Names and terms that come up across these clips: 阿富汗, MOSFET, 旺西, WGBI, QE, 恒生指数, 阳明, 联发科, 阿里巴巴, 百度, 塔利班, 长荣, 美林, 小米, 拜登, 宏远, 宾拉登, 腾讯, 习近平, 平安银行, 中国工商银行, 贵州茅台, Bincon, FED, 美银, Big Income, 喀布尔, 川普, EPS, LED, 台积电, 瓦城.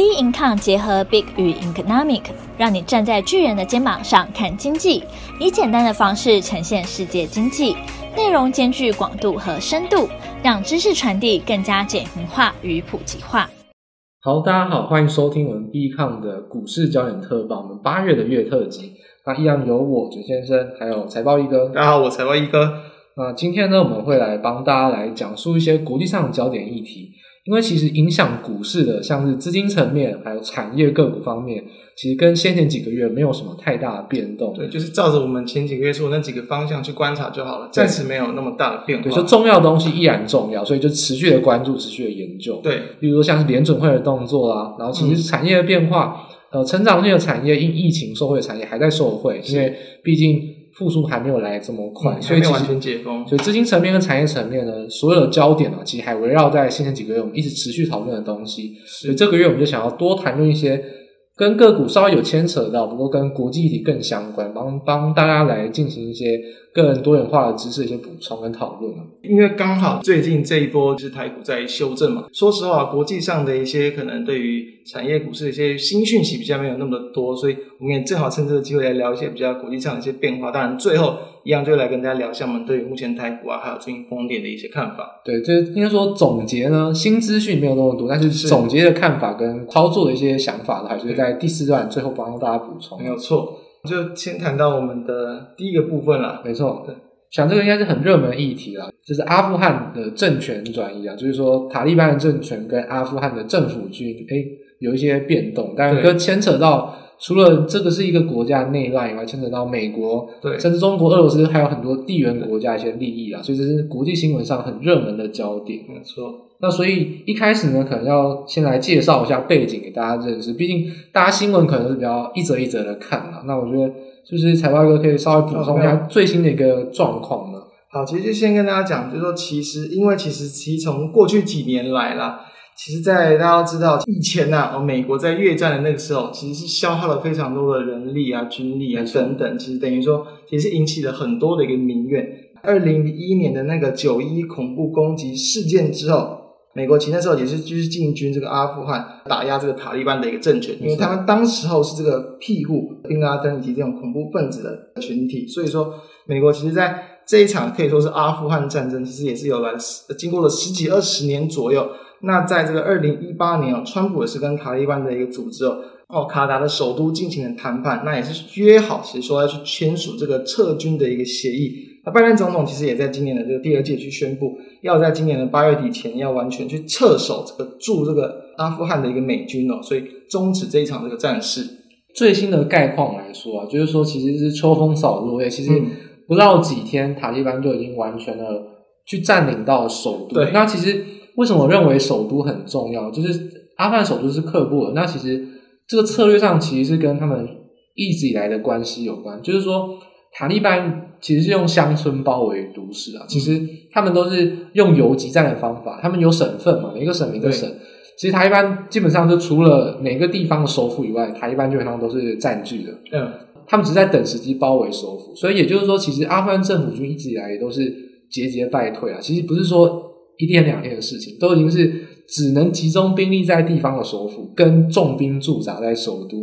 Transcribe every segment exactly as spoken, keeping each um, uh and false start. Big Income 结合 Big 与 Economic， 让你站在巨人的肩膀上看经济，以简单的方式呈现世界经济，内容兼具广度和深度，让知识传递更加简明化与普及化。好，大家好，欢迎收听我们 Bincon 的股市焦点特报，我们八月的月特辑。那一样有我准先生，还有财报一哥。大家好，我财报一哥。那今天呢，我们会来帮大家来讲述一些国际上的焦点议题。因为其实影响股市的，像是资金层面还有产业个股方面，其实跟先前几个月没有什么太大的变动。对，就是照着我们前几个月说那几个方向去观察就好了，暂时没有那么大的变化。对，就重要的东西依然重要，所以就持续的关注，持续的研究。对，比如说像是联准会的动作啦、啊，然后其实产业的变化，嗯、呃，成长性的产业因疫情受惠的产业还在受惠，因为毕竟复苏还没有来这么快，嗯、所以其实完全解封。所以资金层面跟产业层面呢，所有的焦点啊，其实还围绕在先前几个月我们一直持续讨论的东西。所以这个月我们就想要多谈论一些跟个股稍微有牵扯到，不过跟国际议题更相关，帮帮大家来进行一些更多元化的知识一些补充跟讨论。因为刚好最近这一波就是台股在修正嘛，说实话，国际上的一些可能对于产业股市的一些新讯息比较没有那么多，所以我们也正好趁这个机会来聊一些比较国际上的一些变化。当然，最后一样就来跟大家聊一下我们对于目前台股啊，还有最近风电的一些看法。对，这应该说总结呢，新资讯没有那么多，但是总结的看法跟操作的一些想法呢，还是在第四段最后帮大家补充。没有错。就先谈到我们的第一个部分啦，没错，对，想这个应该是很热门的议题啦，就是阿富汗的政权转移啊，就是说塔利班的政权跟阿富汗的政府军，诶，有一些变动，但跟牵扯到除了这个是一个国家内乱以外，牵扯到美国，对，甚至中国、俄罗斯，还有很多地缘国家一些利益啦，所以这是国际新闻上很热门的焦点，没错。那所以一开始呢，可能要先来介绍一下背景给大家认识，毕竟大家新闻可能是比较一则一则的看啦。那我觉得就是财报哥可以稍微补充一下最新的一个状况呢。好，其实就先跟大家讲，就是说其实因为其实其实从过去几年来啦，其实在大家都知道以前啊，美国在越战的那个时候，其实是消耗了非常多的人力啊、军力啊等等，其实等于说其实引起了很多的一个民怨。二零零一年的那个九一一恐怖攻击事件之后，美国其实那时候也是就是进军这个阿富汗，打压这个塔利班的一个政权，因为他们当时候是这个庇护宾拉登以及这种恐怖分子的群体，所以说美国其实在这一场可以说是阿富汗战争，其实也是有来经过了十几二十年左右。那在这个二零一八年哦，川普也是跟塔利班的一个组织哦，奥卡达的首都进行了谈判，那也是约好其实说要去签署这个撤军的一个协议。那拜登总统其实也在今年的这个第二届去宣布，要在今年的八月底前要完全去撤守这个驻这个阿富汗的一个美军哦，所以终止这一场这个战事。最新的概况来说啊，就是说其实是秋风扫落叶，其实不到几天，塔利班就已经完全的去占领到首都。对，那其实为什么我认为首都很重要？就是阿富汗首都是喀布尔，那其实这个策略上其实是跟他们一直以来的关系有关，就是说塔利班其实是用乡村包围都市啊，其实他们都是用游击战的方法，他们有省份嘛，每个省每个省，其实塔利班基本上就除了每个地方的首府以外，塔利班基本上都是占据的，嗯，他们只是在等时机包围首府，所以也就是说，其实阿富汗政府军一直以来也都是节节败退啊，其实不是说一天两天的事情，都已经是只能集中兵力在地方的首府，跟重兵驻扎在首都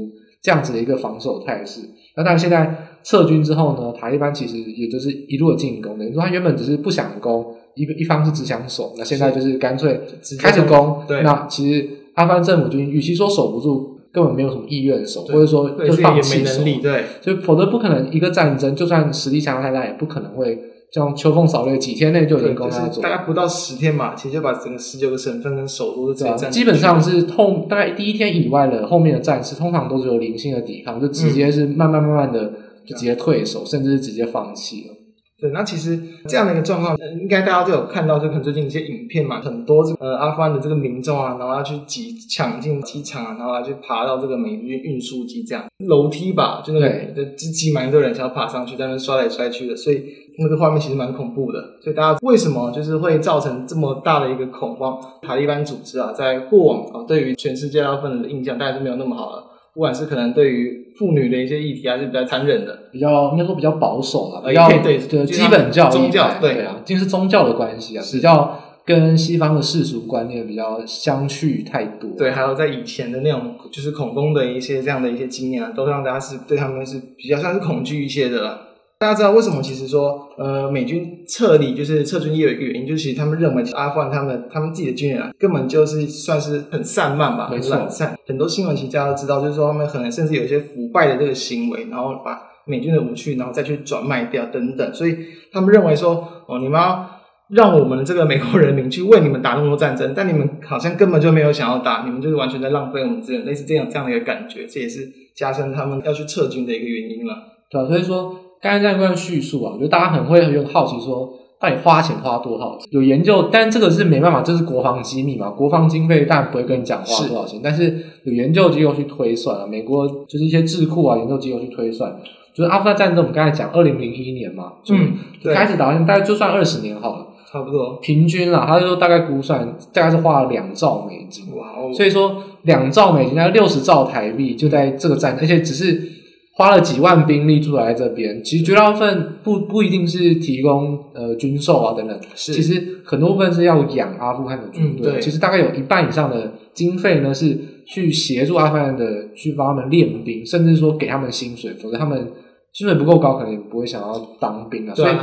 这样子的一个防守态势。那当然现在撤军之后呢，塔利班其实也就是一路的进攻的，你说他原本只是不想攻，一一方是只想守，那现在就是干脆开始攻。对，那其实阿富汗政府军与其说守不住，根本没有什么意愿守，或者说就放弃守，对，所以否则不可能一个战争，就算实力强太大，也不可能会像秋风扫雷几天内就已经攻下来，就是大概不到十天嘛，其实就把整个十九个省份跟首都这些战、啊、基本上是后大概第一天以外的后面的战事，通常都是有零星的抵抗，就直接是慢慢慢慢的就直接退守，嗯、甚至是直接放弃了。对，那其实这样的一个状况，应该大家都有看到，就可能最近一些影片嘛，很多、这个、呃阿富汗的这个民众啊，然后要去挤抢进机场啊，然后要去爬到这个美军运输机这样楼梯吧，就那个挤满多人想要爬上去，在那边摔来摔去的，所以那个画面其实蛮恐怖的。所以大家为什么就是会造成这么大的一个恐慌？塔利班组织啊，在过往啊，对于全世界大部分的印象，当然是没有那么好了。不管是可能对于妇女的一些议题还是比较残忍的，比较应该说比较保守啦，比较、呃、对对基本教义宗教，对啊，就是宗教的关系啊，比较跟西方的世俗观念比较相去太多。对，还有在以前的那种就是恐攻的一些这样的一些经验啊，都让大家是对他们是比较算是恐惧一些的啦。大家知道为什么其实说呃美军撤离就是撤军也有一个原因，就是其实他们认为阿富汗他们他们自己的军人啊根本就是算是很散漫吧，很懒散。很多新闻其实大家都知道，就是说他们可能甚至有一些腐败的这个行为，然后把美军的武器然后再去转卖掉等等，所以他们认为说哦你们要让我们这个美国人民去为你们打那么多战争，但你们好像根本就没有想要打，你们就是完全在浪费我们资源，类似这样这样的一个感觉，这也是加深他们要去撤军的一个原因了。对、啊，所以说刚才这样一段叙述啊，我觉得大家很会很好奇说到底花钱花多少钱，有研究，但这个是没办法，这是国防机密嘛，国防经费当然不会跟你讲花多少钱，但是有研究机构去推算啊，美国就是一些智库啊研究机构去推算，就是阿富汗战争我们刚才讲二零零一年嘛，嗯，对，开始打完大概就算二十年好了，差不多平均啦，他就说大概估算大概是花了两兆美金，哇、哦、所以说两兆美金大概六十兆台币就在这个战争，而且只是花了几万兵力驻在这边，其实绝大部分不不一定是提供呃军售啊等等，其实很多部分是要养阿富汗的军队、嗯、其实大概有一半以上的经费呢是去协助阿富汗的，去帮他们练兵，甚至说给他们薪水，否则他们薪水不够高可能也不会想要当兵啊，所以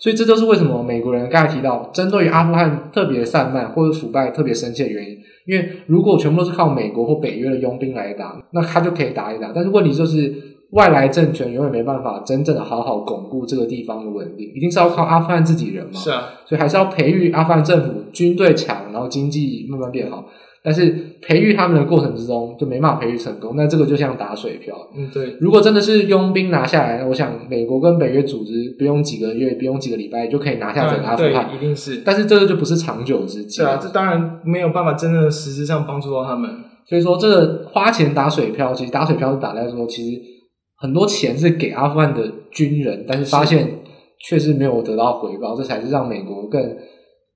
所以这就是为什么美国人刚才提到针对于阿富汗特别散漫或者腐败特别生气的原因，因为如果全部都是靠美国或北约的佣兵来打，那他就可以打一打，但是问题就是外来政权永远没办法真正的好好巩固这个地方的稳定，一定是要靠阿富汗自己人嘛。是啊，所以还是要培育阿富汗政府军队强，然后经济慢慢变好。但是培育他们的过程之中就没办法培育成功，那这个就像打水漂。嗯，对。如果真的是佣兵拿下来，我想美国跟北约组织不用几个月、不用几个礼拜就可以拿下整个阿富汗，对，一定是。但是这个就不是长久之计。对啊，这当然没有办法真正的实质上帮助到他们。所以说，这个花钱打水漂，其实打水漂是打在说，其实。很多钱是给阿富汗的军人，但是发现确实没有得到回报，这才是让美国更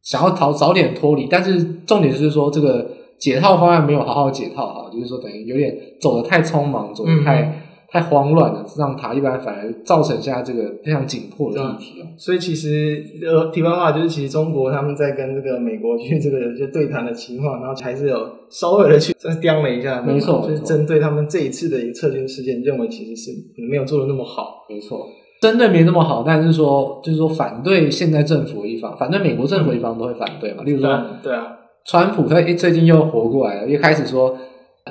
想要逃早点脱离，但是重点就是说这个解套方案没有好好解套好，就是说等于有点走得太匆忙，走得太、嗯、太慌乱了，让塔利班反而造成下这个非常紧迫的问题、啊、所以其实呃，题外话就是其实中国他们在跟这个美国去这个就对谈的情况，然后还是有稍微的去算是刁了一下，没错，就是针对他们这一次的撤军事件，认为其实是没有做的那么好，没错，针对没那么好，但是说就是说反对现在政府一方，反对美国政府一方都会反对嘛。例如说，对啊，川普他最近又活过来了，又开始说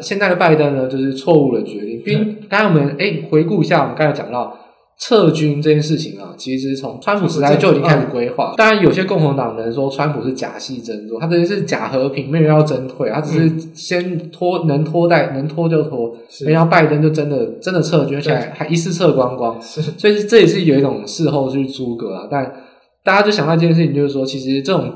现在的拜登呢就是错误的决定。并刚才我们哎回顾一下，我们刚才讲到。撤军这件事情啊，其实从川普时代就已经开始规划、嗯、当然有些共和党人说川普是假戏真做，他这是假和平，没有要真退，他只是先拖，能拖带能拖就拖，然后拜登就真的真的撤军，而且还一次撤光光，所以这也是有一种事后去诸葛啊。但大家就想到这件事情，就是说其实这种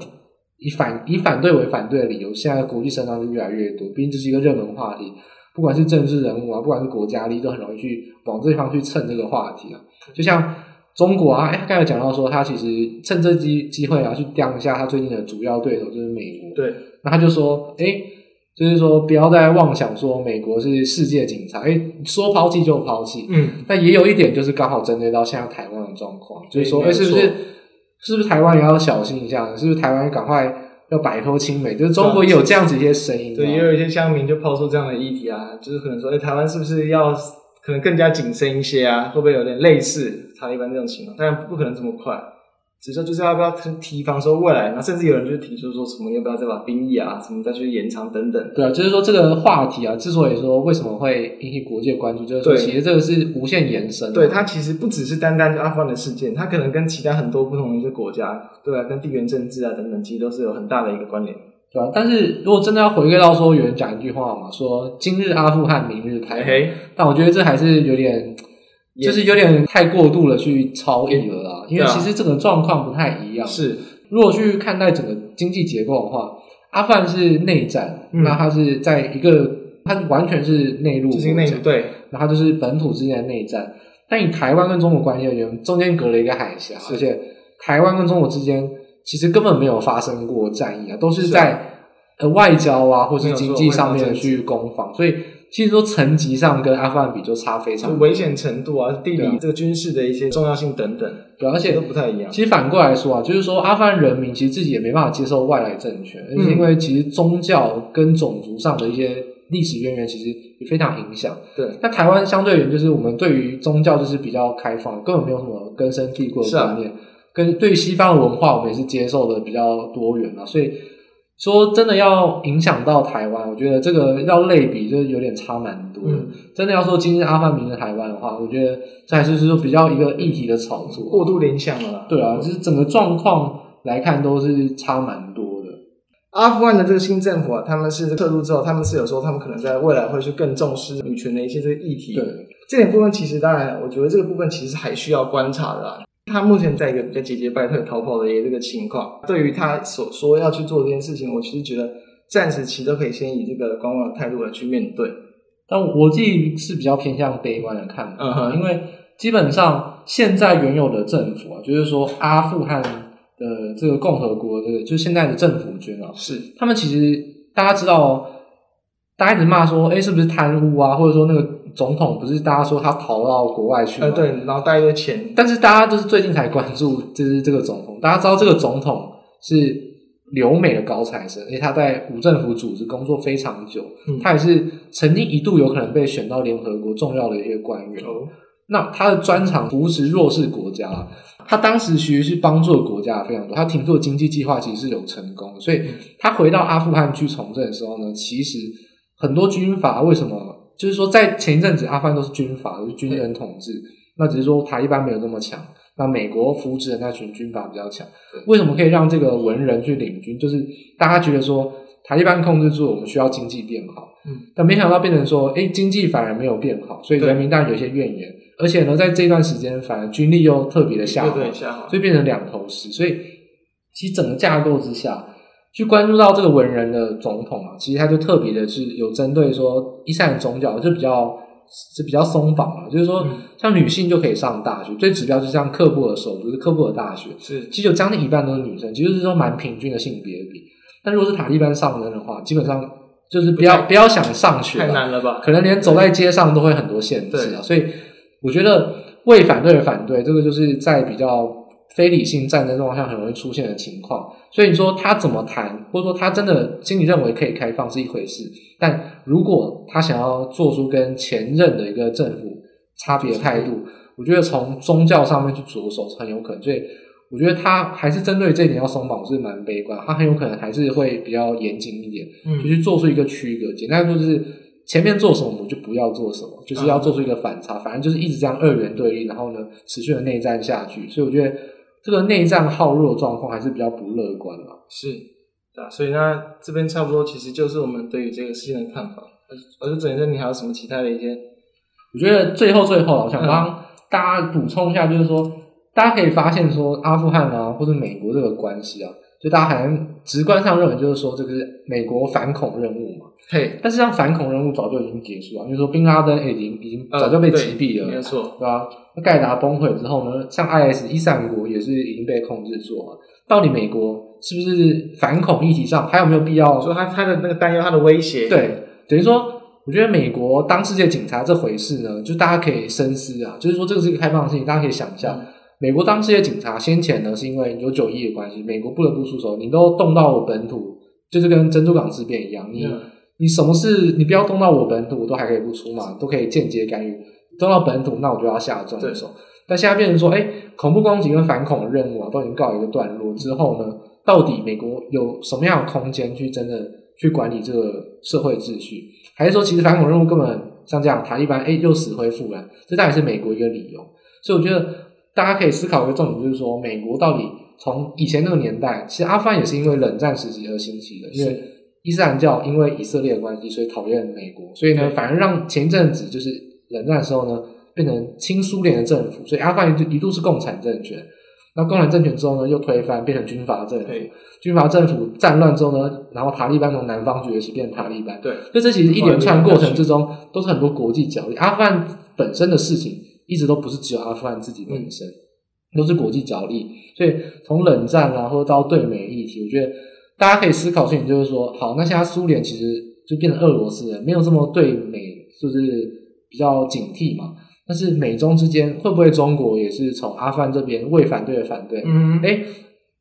以反以反对为反对的理由，现在国际声浪就越来越多，毕竟这是一个热门话题，不管是政治人物啊，不管是国家力，都很容易去往这方去蹭这个话题啊。就像中国啊，哎，刚才讲到说，他其实趁这机机会啊，去盯一下他最近的主要对手就是美国。对，那他就说，哎，就是说不要再妄想说美国是世界警察，哎，说抛弃就抛弃。嗯。但也有一点就是刚好针对到现在台湾的状况，就是说，哎，是不是是不是台湾也要小心一下？是不是台湾赶快？要摆脱亲美，就是中国也有这样子一些声音，对，也有一些乡民就抛出这样的议题啊，就是可能说，哎、欸，台湾是不是要可能更加谨慎一些啊？会不会有点类似塔利班这种情况？当然不可能这么快，只是说就是要不要提防说未来，然后甚至有人就提出说什么要不要再把兵役啊什么再去延长等等。对啊，就是说这个话题啊，之所以说为什么会引起国际关注，就是说其实这个是无限延伸的。对，它其实不只是单单是阿富汗的事件，它可能跟其他很多不同的一些国家，对啊，跟地缘政治啊等等，其实都是有很大的一个关联。对啊，但是如果真的要回归到说有人讲一句话嘛，说今日阿富汗，明日台湾，嘿嘿，但我觉得这还是有点。就是有点太过度了去超译了啦，因为其实这个状况不太一样。是，如果去看待整个经济结构的话，阿富汗是内战，嗯、那它是在一个，它完全是内陆，就是内陆，对，那它就是本土之间的内战。但以台湾跟中国关系而言，中间隔了一个海峡，而且台湾跟中国之间其实根本没有发生过战役啊，都是在呃外交啊，或是经济上面去攻防，所以其实说层级上跟阿富汗比就差非常多，危险程度啊，地理、啊、这个军事的一些重要性等等，对、啊，而且都不太一样。其实反过来说啊，就是说阿富汗人民其实自己也没办法接受外来政权，嗯、因为其实宗教跟种族上的一些历史渊源其实也非常影响。对，那台湾相对于就是我们对于宗教就是比较开放，根本没有什么根深蒂固的观念，啊、跟对于西方文化我们也是接受的比较多元啊，所以。说真的要影响到台湾，我觉得这个要类比就有点差蛮多的、嗯、真的要说今日阿富汗明日台湾的话，我觉得这还是说比较一个议题的炒作，过度联想了啦，对啊，就是整个状况来看都是差蛮多的。阿富汗的这个新政府啊，他们是撤入之后，他们是有说他们可能在未来会去更重视女权的一些这个议题，对，这点部分其实当然我觉得这个部分其实还需要观察的啦，他目前在一个比较节节败退逃跑的一个这个情况，对于他所说要去做这件事情，我其实觉得暂时其实都可以先以这个观望的态度来去面对，但我自己是比较偏向悲观的看法、嗯、因为基本上现在原有的政府啊，就是说阿富汗的这个共和国这个就是现在的政府军啊，是他们其实大家知道、哦、大家一直骂说诶是不是贪污啊，或者说那个总统不是大家说他逃到国外去吗、呃、对，然后带一堆钱，但是大家就是最近才关注就是这个总统，大家知道这个总统是留美的高材生，因为他在无政府组织工作非常久、嗯、他也是曾经一度有可能被选到联合国重要的一些官员、哦、那他的专长扶持弱势国家、啊、他当时其实是帮助国家非常多，他停住经济计划其实是有成功，所以他回到阿富汗去从政的时候呢，其实很多军阀为什么就是说在前一阵子阿富汗都是军阀就是军人统治，那只是说塔利班没有那么强，那美国扶植的那群军阀比较强，为什么可以让这个文人去领军，就是大家觉得说塔利班控制住我们需要经济变好、嗯、但没想到变成说诶经济反而没有变好，所以人民当然有一些怨言，而且呢在这段时间反而军力又特别的下滑，对对下滑，所以变成两头使，所以其实整个架构之下去关注到这个文人的总统啊，其实他就特别的是有针对说伊斯兰宗教就比较是比较松绑了、啊，就是说、嗯、像女性就可以上大学，最指标就是像喀布尔首都喀布尔大学，是其实有将近一半都是女生，其实就是说蛮平均的性别比。但如果是塔利班上任的话，基本上就是不要不要想上学、啊，太难了吧？可能连走在街上都会很多限制啊。所以我觉得为反对而反对，这个就是在比较。非理性战争状况下很容易出现的情况，所以你说他怎么谈，或者说他真的心里认为可以开放是一回事，但如果他想要做出跟前任的一个政府差别的态度，我觉得从宗教上面去着手很有可能，所以我觉得他还是针对这一点要松绑是蛮悲观，他很有可能还是会比较严谨一点，就去做出一个区隔，简单就是前面做什么我们就不要做什么，就是要做出一个反差，反正就是一直这样二元对立，然后呢持续的内战下去，所以我觉得这个内战耗弱的状况还是比较不乐观啦，是啊，所以那这边差不多其实就是我们对于这个事情的看法。而且整个你还有什么其他的一些？我觉得最后最后我想帮大家补充一下，就是说、嗯、大家可以发现说阿富汗啊或者美国这个关系啊，就大家好像直观上认为就是说这个是美国反恐任务嘛，对，但是像反恐任务早就已经结束了，就是说宾拉登、欸、已经已经早就被击毙了，没错，对吧？盖达崩溃之后呢，像 I S 伊斯兰国也是已经被控制住了，到底美国是不是反恐议题上还有没有必要说他他的那个担忧他的威胁，对，等于说我觉得美国当世界警察这回事呢，就大家可以深思啊，就是说这个是一个开放的事情，大家可以想一下、嗯，美国当世界警察先前呢是因为一九九一的关系，美国不得不出手，你都动到我本土，就是跟珍珠港事变一样，你、嗯、你什么事你不要动到我本土我都还可以不出嘛，都可以间接干预，动到本土那我就要下重手，但现在变成说诶恐怖攻击跟反恐的任务啊都已经告一个段落之后呢，到底美国有什么样的空间去真的去管理这个社会秩序，还是说其实反恐任务根本像这样塔利班诶又死灰复燃，这当然是美国一个理由，所以我觉得大家可以思考一个重点，就是说美国到底从以前那个年代，其实阿富汗也是因为冷战时期而兴起的，因为伊斯兰教因为以色列的关系所以讨厌美国，所以呢反而让前一阵子就是冷战的时候呢变成亲苏联的政府，所以阿富汗一度是共产政权，那共产政权之后呢又推翻变成军阀政府，军阀政府战乱之后呢，然后塔利班从南方崛起变塔利班，对，所以这其实一连串过程之中都是很多国际角力，阿富汗本身的事情一直都不是只有阿富汗自己本身、嗯、都是国际角力，所以从冷战啊或者到对美议题，我觉得大家可以思考性就是说，好，那现在苏联其实就变成俄罗斯了，没有这么对美就是比较警惕嘛，但是美中之间会不会中国也是从阿富汗这边为反对而反对，嗯，诶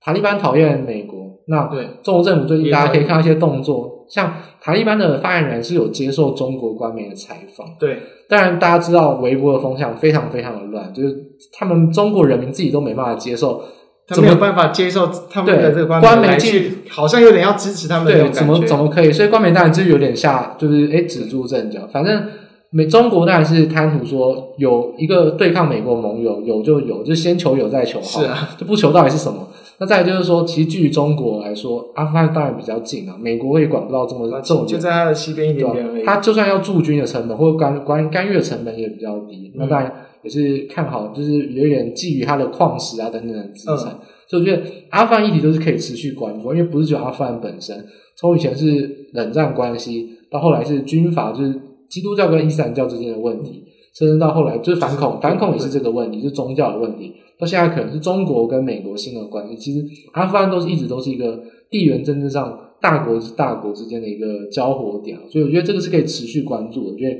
塔利班讨厌美国，那对中国政府最近大家可以看到一些动作，像塔利班的发言人是有接受中国官媒的采访，对，当然大家知道微博的风向非常非常的乱，就是他们中国人民自己都没办法接受，他没有办法接受他们的这个官媒来去好像有点要支持他们的那种感觉，对，怎么怎么可以，所以官媒当然就是有点下就是诶止住阵脚，反正美中国当然是贪图说有一个对抗美国盟友，有就有，就先求有再求好，是啊，就不求到底是什么。那再来就是说，其实距离中国来说，阿富汗当然比较近啊，美国会管不到这么重、啊，就在它的西边一点点而已。它就算要驻军的成本或干干干预的成本也比较低，嗯、那当然也是看好，就是有点觊觎它的矿石啊等等的资产。嗯、所以我觉得阿富汗议题都是可以持续关注，因为不是只有阿富汗本身，从以前是冷战关系，到后来是军阀就是。基督教跟伊斯兰教之间的问题，甚至到后来就是反恐，反恐也是这个问题，就是宗教的问题。到现在可能是中国跟美国新的关系，其实阿富汗都是一直都是一个地缘政治上大国之大国之间的一个交火点，所以我觉得这个是可以持续关注的。我觉得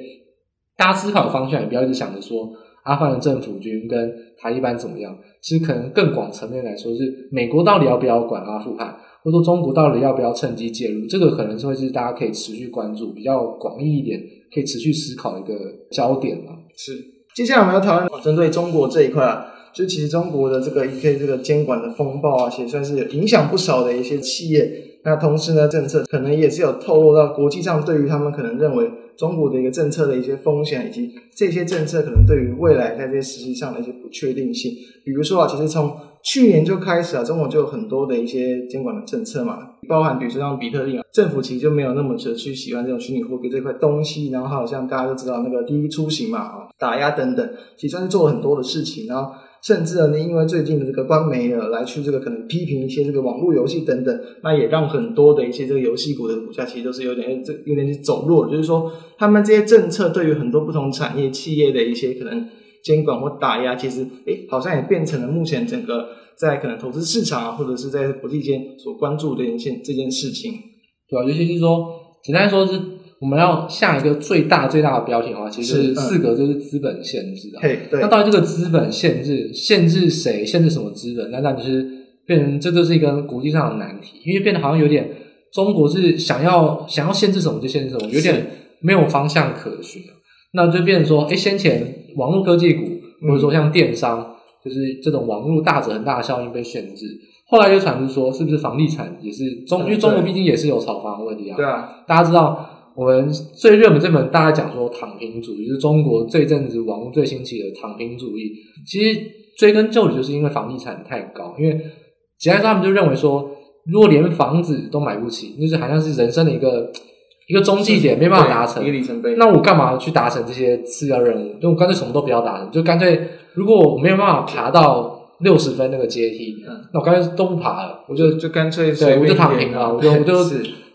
大家思考的方向也不要一直想着说阿富汗的政府军跟塔利班怎么样，其实可能更广层面来说是美国到底要不要管阿富汗，或者说中国到底要不要趁机介入，这个可能是会是大家可以持续关注，比较广义一点，可以持续思考一个焦点嘛。是，接下来我们要讨论针对中国这一块啊，就其实中国的这个E P S这个监管的风暴啊，也算是影响不少的一些企业。那同时呢，政策可能也是有透露到国际上对于他们可能认为中国的一个政策的一些风险，以及这些政策可能对于未来在这些实际上的一些不确定性。比如说啊，其实从去年就开始啊，中国就有很多的一些监管的政策嘛，包含比如说像比特币啊，政府其实就没有那么去喜欢这种虚拟货币这块东西，然后还有像大家都知道那个第一出行嘛，打压等等，其实算是做了很多的事情，然后甚至呢，因为最近的这个官媒啊来去这个可能批评一些这个网络游戏等等，那也让很多的一些这个游戏股的股价其实都是有点有点走弱，就是说他们这些政策对于很多不同产业企业的一些可能监管或打压，其实诶好像也变成了目前整个在可能投资市场啊，或者是在国际间所关注的一件这件事情，对吧、啊？尤其是说简单说是。我们要下一个最大最大的标题的话，其实就是四个，就是资本限制啊。嗯、那到底这个资本限制限制谁，限制什么资本？那那就是变成这就是一个国际上的难题，因为变得好像有点中国是想要想要限制什么就限制什么，有点没有方向可循。那就变成说，哎，先前网络科技股或者说像电商，嗯、就是这种网络大者很大的效应被限制。后来就传出说，是不是房地产也是中，因为中国毕竟也是有炒房的问题啊。对啊，大家知道。我们最热门这本大家讲说躺平主义，就是中国这阵子网络最兴起的躺平主义，其实追根究底就是因为房地产太高，因为简单说他们就认为说如果连房子都买不起，就是好像是人生的一个一个中继点，没办法达成一个里程碑，那我干嘛去达成这些次要任务，就我干脆什么都不要达成，就干脆如果我没有办法爬到六十分那个阶梯、嗯、那我干脆都不爬了，我就就干脆对我就躺平了，我就我就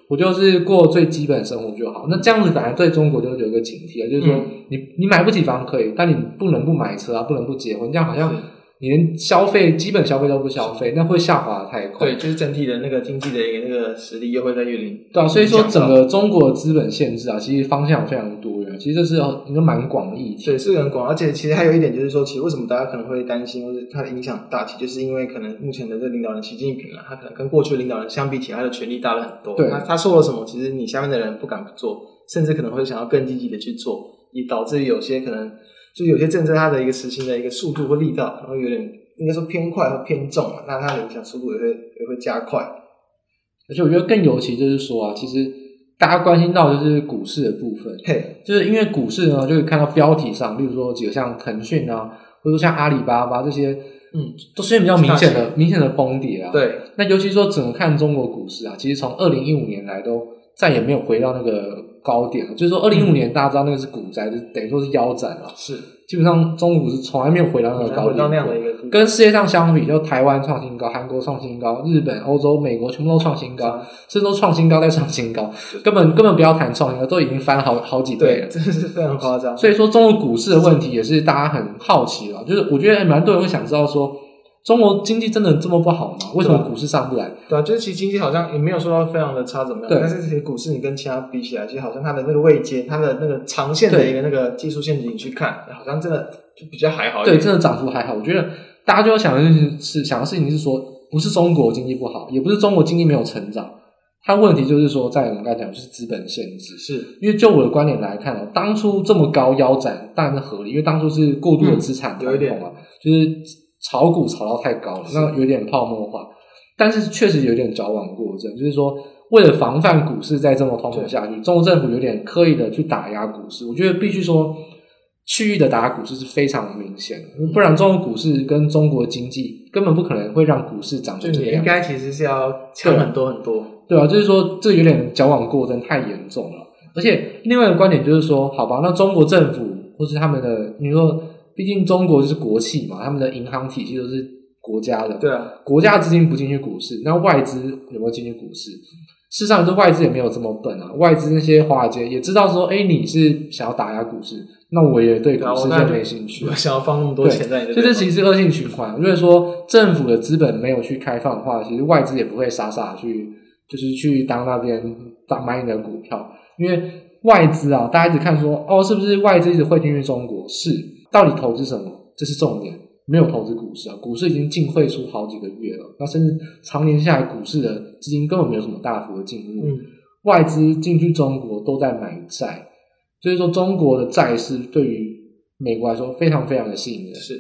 我就是过最基本生活就好，那这样子反而对中国就有一个警惕了，就是说你你买不起房可以，但你不能不买车啊，不能不结婚，这样好像你连消费基本消费都不消费，那会下滑太快。对，就是整体的那个经济的一个那个实力又会在越零。对啊，所以说整个中国的资本限制啊，其实方向非常多元，其实这是一个蛮广的议题。对，是很广，而且其实还有一点就是说，其实为什么大家可能会担心，或是它的影响大，其实就是因为可能目前的这领导人习近平啊，他可能跟过去的领导人相比起来，他的权力大了很多。对，他他说了什么，其实你下面的人不敢不做，甚至可能会想要更积极的去做，也导致有些可能。就有些政策它的一个实行的一个速度或力道，然后有点应该说偏快或偏重嘛，那它的影响速度也会也会加快。而且我觉得更尤其就是说啊，其实大家关心到就是股市的部分，就是因为股市呢，就可以看到标题上，例如说几个像腾讯啊，或者说像阿里巴巴这些，嗯，都是比较明显的明显的崩跌啊。对。那尤其说整个看中国股市啊，其实从二零一五年来都再也没有回到那个。高点，就是说二零一五年大家知道那个是股灾、嗯、就等于说是腰斩了，是基本上中国股是从来没有回到那个高点、嗯、跟世界上相比，就台湾创新高，韩国创新高，日本欧洲美国全部都创新高，甚至都创新高再创新高，根本根本不要谈创新高，都已经翻好好几倍了，真的是非常夸张。所以说中国股市的问题也是大家很好奇了，就是我觉得蛮多人会想知道说中国经济真的这么不好吗？为什么股市上不来？对啊，就是其实经济好像也没有说到非常的差怎么样，但是其实股市你跟其他比起来，其实好像它的那个位阶，它的那个长线的一个那个技术线你去看，好像真的就比较还好一点。对，真的涨幅还好。我觉得大家就要想的是，想的事情是说，不是中国经济不好，也不是中国经济没有成长，它问题就是说，在我们刚才讲就是资本限制，是因为就我的观点来看、喔、当初这么高腰斩当然是合理，因为当初是过度的资产管控啊，就是。炒股炒到太高了，那有点泡沫化，但是确实有点矫枉过正，就是说为了防范股市再这么通膨下去，中国政府有点刻意的去打压股市。我觉得必须说区域的打压股市是非常明显的，不然中国股市跟中国经济根本不可能会让股市涨成这样。就你应该其实是要抢很多很多，对啊，就是说这有点矫枉过正，太严重了。而且另外一个观点就是说，好吧，那中国政府或是他们的，你说毕竟中国就是国企嘛，他们的银行体系都是国家的，对啊，国家资金不进去股市，那外资有没有进去股市？事实上，这外资也没有这么笨啊，外资那些华尔街也知道说，哎，你是想要打压股市，那我也对股市就没兴趣，我想要放那么多钱在你这边，这其实是恶性循环。因为说政府的资本没有去开放的话，其实外资也不会傻傻去，就是去当那边当买你的股票，因为外资啊，大家一直看说，哦，是不是外资一直汇进去中国？是。到底投资什么？这是重点，没有投资股市啊！股市已经净汇出好几个月了，那甚至常年下来，股市的资金根本没有什么大幅的进入。嗯、外资进去中国都在买债，所以说中国的债市对于美国来说非常非常的吸引人。是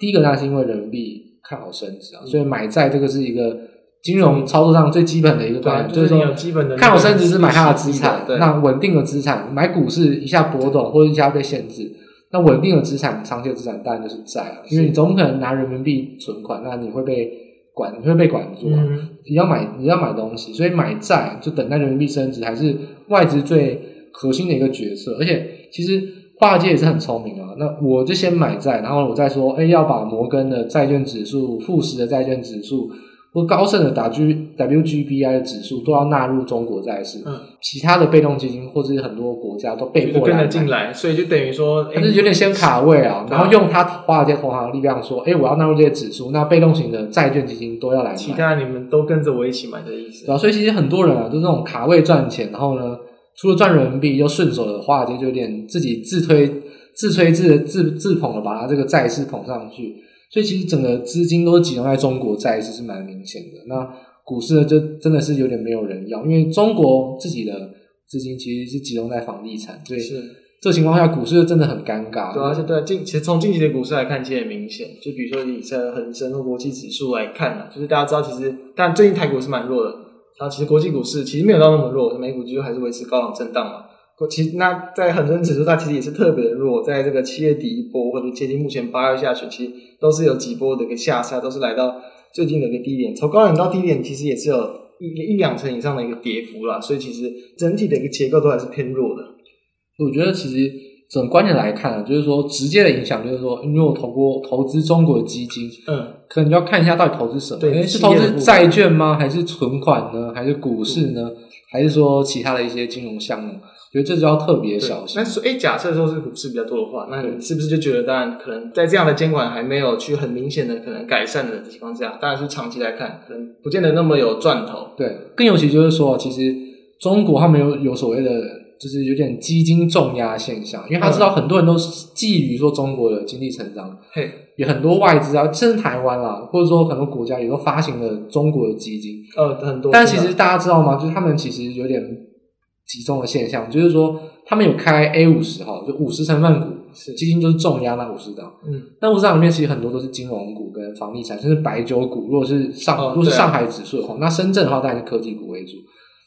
第一个，那是因为人民币看好升值啊，所以买债这个是一个金融操作上最基本的一个观点，就是说看好升值是买它的资产，那稳定的资产买股市一下波动或者一下被限制。那稳定的资产、长期的资产当然就是债啊，因为你总不可能拿人民币存款，那你会被管，你会被管住啊。嗯、你要买，你要买东西，所以买债就等待人民币升值，还是外资最核心的一个决策。而且其实华尔街也是很聪明啊，那我就先买债，然后我再说，哎，要把摩根的债券指数、富时的债券指数或高盛的 W G B I 的指数都要纳入中国债市、嗯、其他的被动基金或是很多国家都被迫来买，就跟着进来，所以就等于说但是有点先卡位啊，然后用他华尔街投行的力量说，哎，我要纳入这些指数，那被动型的债券基金都要来买，其他你们都跟着我一起买的意思。对啊，所以其实很多人啊，就是那种卡位赚钱，然后呢除了赚人民币又顺手的华尔街就有点自己自推自吹自自自捧的把他这个债市捧上去，所以其实整个资金都集中在中国债市是蛮明显的，那股市呢就真的是有点没有人要，因为中国自己的资金其实是集中在房地产，所以这个情况下股市真的很尴尬。对，而且对近其实从近期的股市来看其实也明显，就比如说以恒生或国际指数来看、啊、就是大家知道其实当然最近台股是蛮弱的，然后其实国际股市其实没有到那么弱，美股就还是维持高档震荡嘛。其实那在恒生指数它其实也是特别的弱，在这个七月底一波或者接近目前八月下旬，其实都是有几波的一个下杀，都是来到最近的一个低点，从高点到低点其实也是有一一两成以上的一个跌幅啦，所以其实整体的一个结构都还是偏弱的。我觉得其实整个观点来看、啊、就是说直接的影响就是说，因为我投过投资中国的基金，嗯，可能就要看一下到底投资什么，对，是投资债券吗？还是存款呢？还是股市呢？还是说其他的一些金融项目？觉得这就要特别小心。那诶，假设说是股市比较多的话，那你是不是就觉得，当然可能在这样的监管还没有去很明显的可能改善的情况下，当然是长期来看，可能不见得那么有赚头。对，更尤其就是说，其实中国他们有有所谓的，就是有点基金重压现象，因为他知道很多人都觊觎说中国的经济成长，嘿、嗯，有很多外资啊，甚至台湾啦、啊，或者说很多国家也都发行了中国的基金，呃，很多。但其实大家知道吗？就是他们其实有点。集中的现象就是说，他们有开 A 五十 号，就五十成分股基金，就是重压那五十档。嗯，那五十档里面其实很多都是金融股跟房地产，甚至白酒股。如果是上，哦啊、如果是上海指数的话，那深圳的话当然是科技股为主。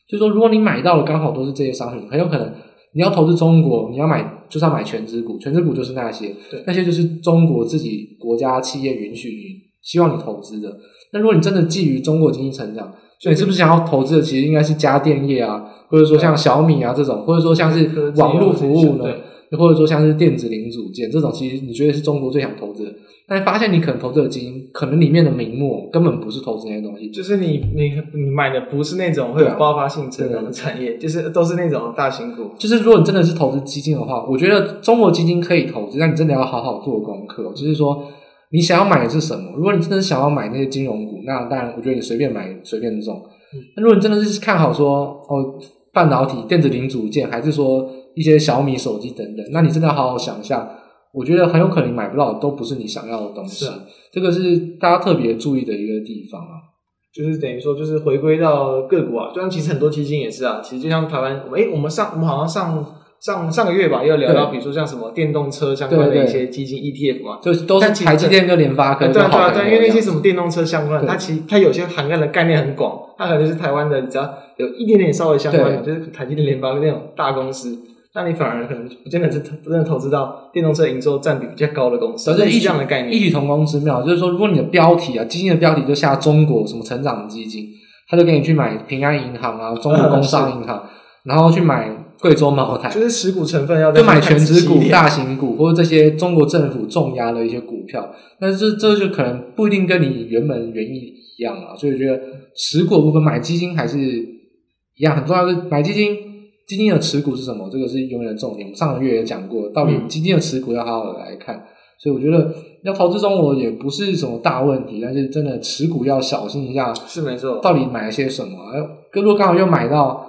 就是说，如果你买到的刚好都是这些商品，很有可能你要投资中国，你要买就是要买全指股，全指股就是那些，那些就是中国自己国家企业允许你希望你投资的。那如果你真的觊觎中国经济成长，所以你是不是想要投资的其实应该是家电业啊，或者说像小米啊这种，或者说像是网络服务呢，或者说像是电子零组件这种，其实你觉得是中国最想投资的，但发现你可能投资的基金可能里面的名目根本不是投资那些东西，就是你你你买的不是那种会有爆发性成长的产业、啊、就是都是那种大型股。就是如果你真的是投资基金的话，我觉得中国基金可以投资，但你真的要好好做功课，就是说你想要买的是什么？如果你真的想要买那些金融股，那当然我觉得你随便买随便中。那如果你真的是看好说哦，半导体、电子零组件，还是说一些小米手机等等，那你真的好好想一下，我觉得很有可能买不到的都不是你想要的东西。啊、这个是大家特别注意的一个地方啊。就是等于说，就是回归到个股啊，就像其实很多基金也是啊，其实就像台湾，哎、欸，我们上我们好像上上上个月吧，又聊到比如说像什么电动车相关的一些基金 E T F 嘛，對對對，就都是台积电跟联发科，对啊对啊对，因为那些什么电动车相关的，它其实它有些涵盖的概念很广，它可能就是台湾的只要有一点点稍微相关的，就是台积电、联发科那种大公司。那你反而可能不见得是真的投资到电动车营收占比比较高的公司，这是一样的概念，异曲同工之妙。就是说，如果你的标题啊，基金的标题就下中国什么成长基金，他就给你去买平安银行啊、中国工商银行，嗯、然后去买贵州茅台，就是持股成分要就买全指股、大型股或者这些中国政府重压的一些股票，但是这就可能不一定跟你原本原意一样啊。所以我觉得持股部分买基金还是一样很重要，是买基金。基金的持股是什么？这个是永远的重点。我们上个月也讲过，到底基金的持股要好好的来看。嗯、所以我觉得要投资中国也不是什么大问题，但是真的持股要小心一下。是没错。到底买了些什么？如果刚好又买到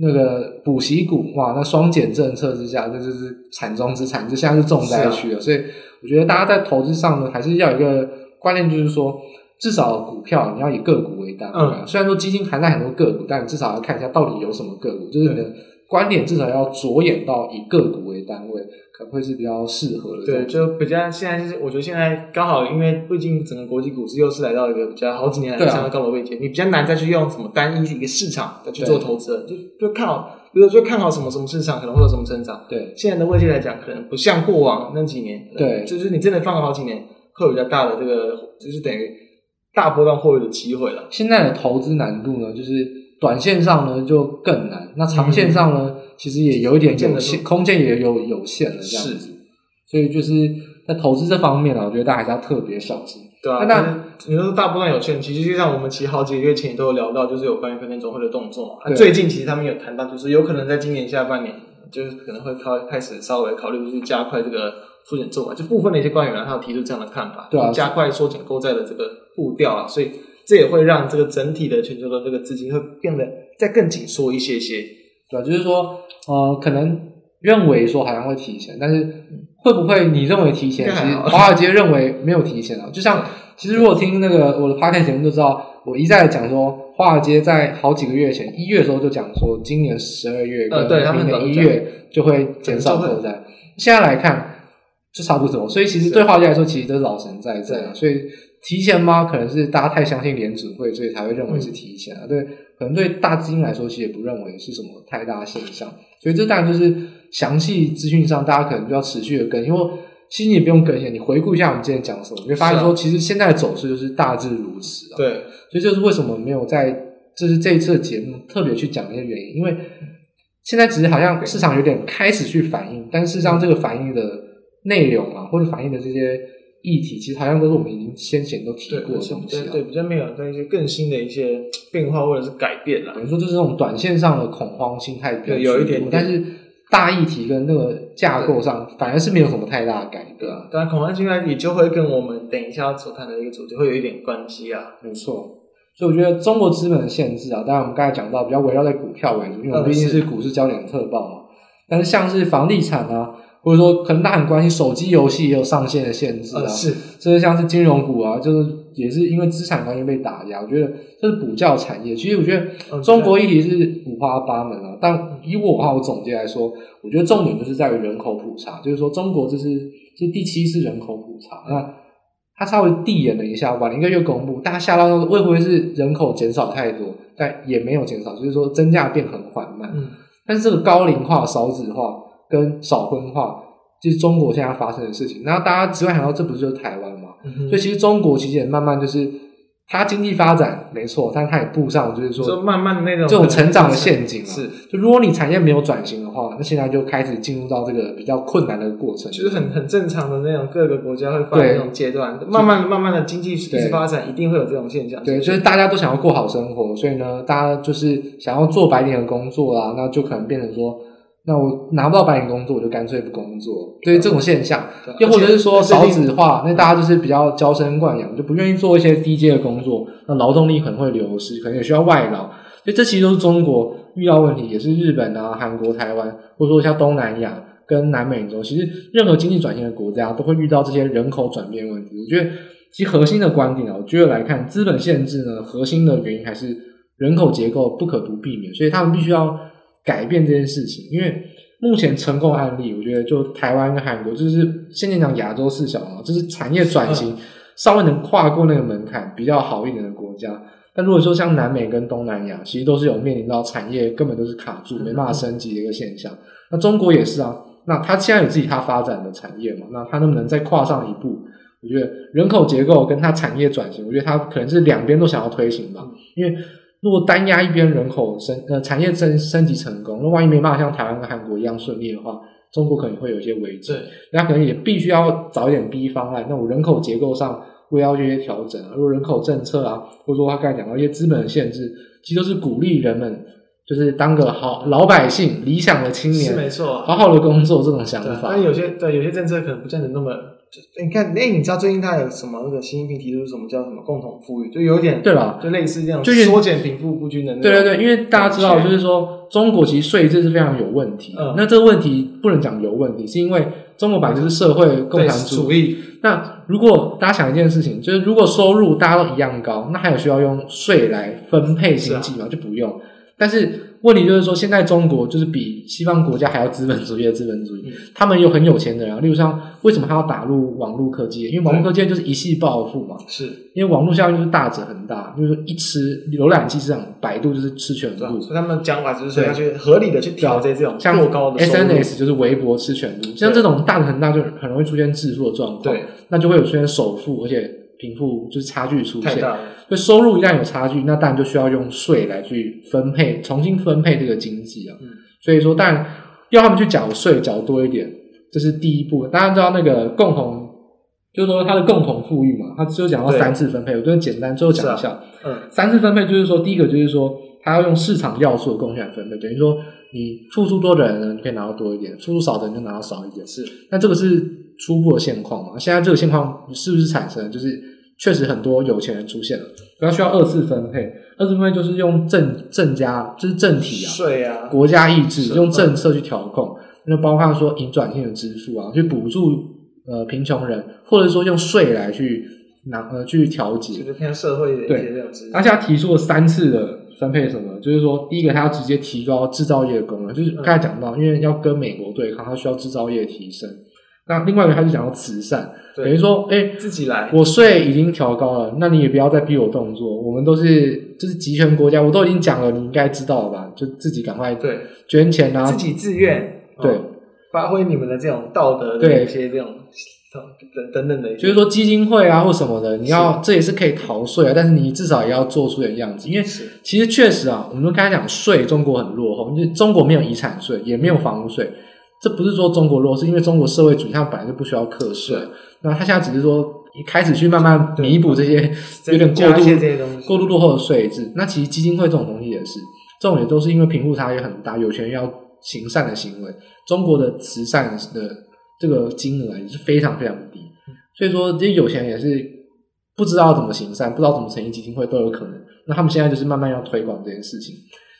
那个补习股，哇，那双减政策之下，这就是惨中之惨，这现在是重灾区了。啊、所以我觉得大家在投资上呢，还是要有一个观念，就是说，至少股票你要以个股为单位、嗯、虽然说基金涵盖很多个股，但你至少要看一下到底有什么个股，就是你的观点至少要着眼到以个股为单位，可能会是比较适合的。对，就比较现在是我觉得现在刚好，因为毕竟整个国际股市又是来到一个比较好几年来的相对高的位阶，你比较难再去用什么单一一个市场再去做投资了，就就看好，比如说看好什么什么市场可能会有什么成长。对，现在的位阶来讲，可能不像过往那几年，对，就是你真的放了好几年，会有比较大的这个，就是等于。大波段获利的机会了。现在的投资难度呢，就是短线上呢就更难，那长线上呢、嗯、其实也有一点有限，空间也有有限了这样子。所以就是在投资这方面呢，我觉得大家还是要特别小心。对啊，那你说大波段有限，其实就像我们其实好几个月前都有聊到，就是有关于联总会的动作嘛。最近其实他们有谈到，就是有可能在今年下半年，就是可能会开始稍微考虑就是加快这个。缩减做法，就部分的一些官员他有提出这样的看法，对啊，加快缩减购债的这个步调啊，所以这也会让这个整体的全球的这个资金会变得再更紧缩一些些，对啊，就是说呃，可能认为说好像会提前，但是会不会你认为提前，其实华尔街认为没有提前啊，就像其实如果听那个我的 podcast 节目就知道，我一再讲说华尔街在好几个月前一月的时候就讲说，今年十二月跟明年一月就会减少购债，现在来看。就差不多，所以其实对华尔街来说，其实都是老神在在啊。所以提前吗？可能是大家太相信联准会，所以才会认为是提前啊。嗯、对，可能对大资金来说，其实也不认为是什么太大现象。所以这当然就是详细资讯上，大家可能就要持续的跟，因为其实你不用跟进，你回顾一下我们之前讲什么，你会发现说，其实现在的走势就是大致如此啊。对，所以就是为什么没有在，这、就是这一次的节目特别去讲一些原因，因为现在只是好像市场有点开始去反应，但事实上这个反应的。内容啊，或者反映的这些议题，其实好像都是我们已经先前都提过的东西、啊、对， 对， 对，比较没有在一些更新的一些变化或者是改变啦。等于说就是这种短线上的恐慌心态比较有一点，但是大议题跟那个架构上反而是没有什么太大的改变。对啊，当然恐慌心态也就会跟我们等一下所谈的一个主题会有一点关系啊。没错，所以我觉得中国资本的限制啊，当然我们刚才讲到比较围绕在股票为主，因为我们毕竟是股市焦点的特报嘛。但是像是房地产啊。或者说，可能大家很关心手机游戏也有上限的限制啊，呃、是，甚至像是金融股啊，就是也是因为资产关系被打压。我觉得这是补教产业。其实我觉得中国议题是五花八门啊，但以我哈我总结来说，我觉得重点就是在于人口普查，就是说中国这是这是第七次人口普查，那它稍微递延了一下，晚了一个月公布，大家吓到会不会是人口减少太多？但也没有减少，就是说增加变很缓慢。嗯，但是这个高龄化、少子化。跟少婚化，就是中国现在发生的事情。然后大家只会想到，这不是就是台湾吗？嗯、所以其实中国其实也慢慢就是，它经济发展没错，但它也步上就是说，就慢慢那种这种成长的陷阱、啊。是，就如果你产业没有转型的话，那现在就开始进入到这个比较困难的过程，就是很很正常的那种各个国家会发展那种阶段，慢慢慢慢的经济发展一定会有这种现象。对，就是大家都想要过好生活，所以呢，大家就是想要做白领的工作啊，那就可能变成说。那我拿不到白领工作，我就干脆不工作。对于这种现象，又或者是说少子化，那大家就是比较娇生惯养，就不愿意做一些低阶的工作，那劳动力可能会流失，可能也需要外劳。所以这其实都是中国遇到问题，也是日本啊、韩国、台湾，或者说像东南亚跟南美洲，其实任何经济转型的国家都会遇到这些人口转变问题。我觉得其实核心的观点啊，我觉得来看资本限制呢，核心的原因还是人口结构不可不避免，所以他们必须要改变这件事情。因为目前成功案例，我觉得就台湾跟韩国，就是先前讲亚洲四小龙，就是产业转型稍微能跨过那个门槛比较好一点的国家。但如果说像南美跟东南亚，其实都是有面临到产业根本都是卡住没办法升级的一个现象。那中国也是啊，那他现在有自己他发展的产业嘛，那他能不能再跨上一步？我觉得人口结构跟他产业转型，我觉得他可能是两边都想要推行吧。因为如果单压一边人口升呃产业升升级成功，那万一没办法像台湾跟韩国一样顺利的话，中国可能会有一些危机。那可能也必须要找一点 B 方案，那我人口结构上我也要一些调整啊，如果人口政策啊，或者说他刚才讲到一些资本的限制，其实都是鼓励人们就是当个好老百姓、理想的青年，是没错、啊，好好的工作这种想法。但有些对有些政策可能不见得那么。你看，哎，你知道最近他有什么那个习近平提出什么叫什么共同富裕，就有点对吧？就类似这样缩减贫富不均的。对对对，因为大家知道，就是说中国其实税制是非常有问题、嗯。那这个问题不能讲有问题，是因为中国本来就是社会共产主义。那如果大家想一件事情，就是如果收入大家都一样高，那还有需要用税来分配经济吗？就不用。但是问题就是说，现在中国就是比西方国家还要资本主义的资本主义，他们有很有钱的人，例如像为什么他要打入网络科技？因为网络科技就是一夕暴富嘛，是因为网络效应就是大者很大，就是一吃浏览器市场，百度就是吃全部，所以他们讲法就是说要去合理的去调节这种过高的收入，像 S N S 就是微博吃全部，像这种大者很大就很容易出现致富的状况，对，那就会有出现首富，而且贫富就是差距出现太大了，所以收入一旦有差距，那当然就需要用税来去分配，重新分配这个经济啊。嗯、所以说，当然要他们去缴税，缴多一点，这是第一步。大家知道那个共同，就是说它的共同富裕嘛，它只有讲到三次分配，我就简单最后讲一下、啊嗯。三次分配就是说，第一个就是说，它要用市场要素的贡献来分配，等于说你付出多的人呢，你可以拿到多一点；付出少的人就拿到少一点。是，那这个是。初步的现况嘛，现在这个现况是不是产生？就是确实很多有钱人出现了，他需要二次分配。二次分配就是用政政家，就是政体啊，税啊，国家意志，用政策去调控，那包括说移转性的支付啊，去补助呃贫穷人，或者说用税来去拿呃去调节，就是偏社会的一些这样子。他现在提出了三次的分配，什么？就是说，第一个，他要直接提高制造业的功能，就是刚才讲到，因为要跟美国对抗，他需要制造业提升。那另外一个他就讲到慈善，等于说，哎、欸，自己来，我税已经调高了，那你也不要再逼我动作。我们都是就是集权国家，我都已经讲了，你应该知道了吧？就自己赶快对捐钱啊，自己自愿对、哦，发挥你们的这种道德的一些这种等等的一些，就是说基金会啊或什么的，你要这也是可以逃税啊，但是你至少也要做出点样子，因为其实确实啊，我们刚才讲税，中国很落后，就是中国没有遗产税，也没有房屋税。这不是说中国弱，是因为中国社会主义它本来就不需要课税，那他现在只是说一开始去慢慢弥补这些有点过度过度落后的税制。那其实基金会这种东西也是，这种也都是因为贫富差异很大，有钱人要行善的行为，中国的慈善的这个金额也是非常非常低，所以说这些有钱人也是不知道怎么行善，不知道怎么成立基金会都有可能。那他们现在就是慢慢要推广这件事情。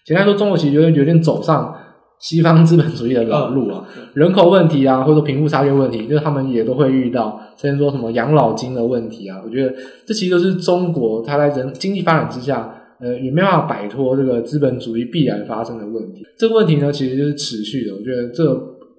简单说，中国其实有点有点走上西方资本主义的老路啊，人口问题啊，或者贫富差距问题，就是他们也都会遇到，甚至说什么养老金的问题啊。我觉得这其实都是中国它在人经济发展之下，呃，也没办法摆脱这个资本主义必然发生的问题。这个问题呢，其实就是持续的。我觉得这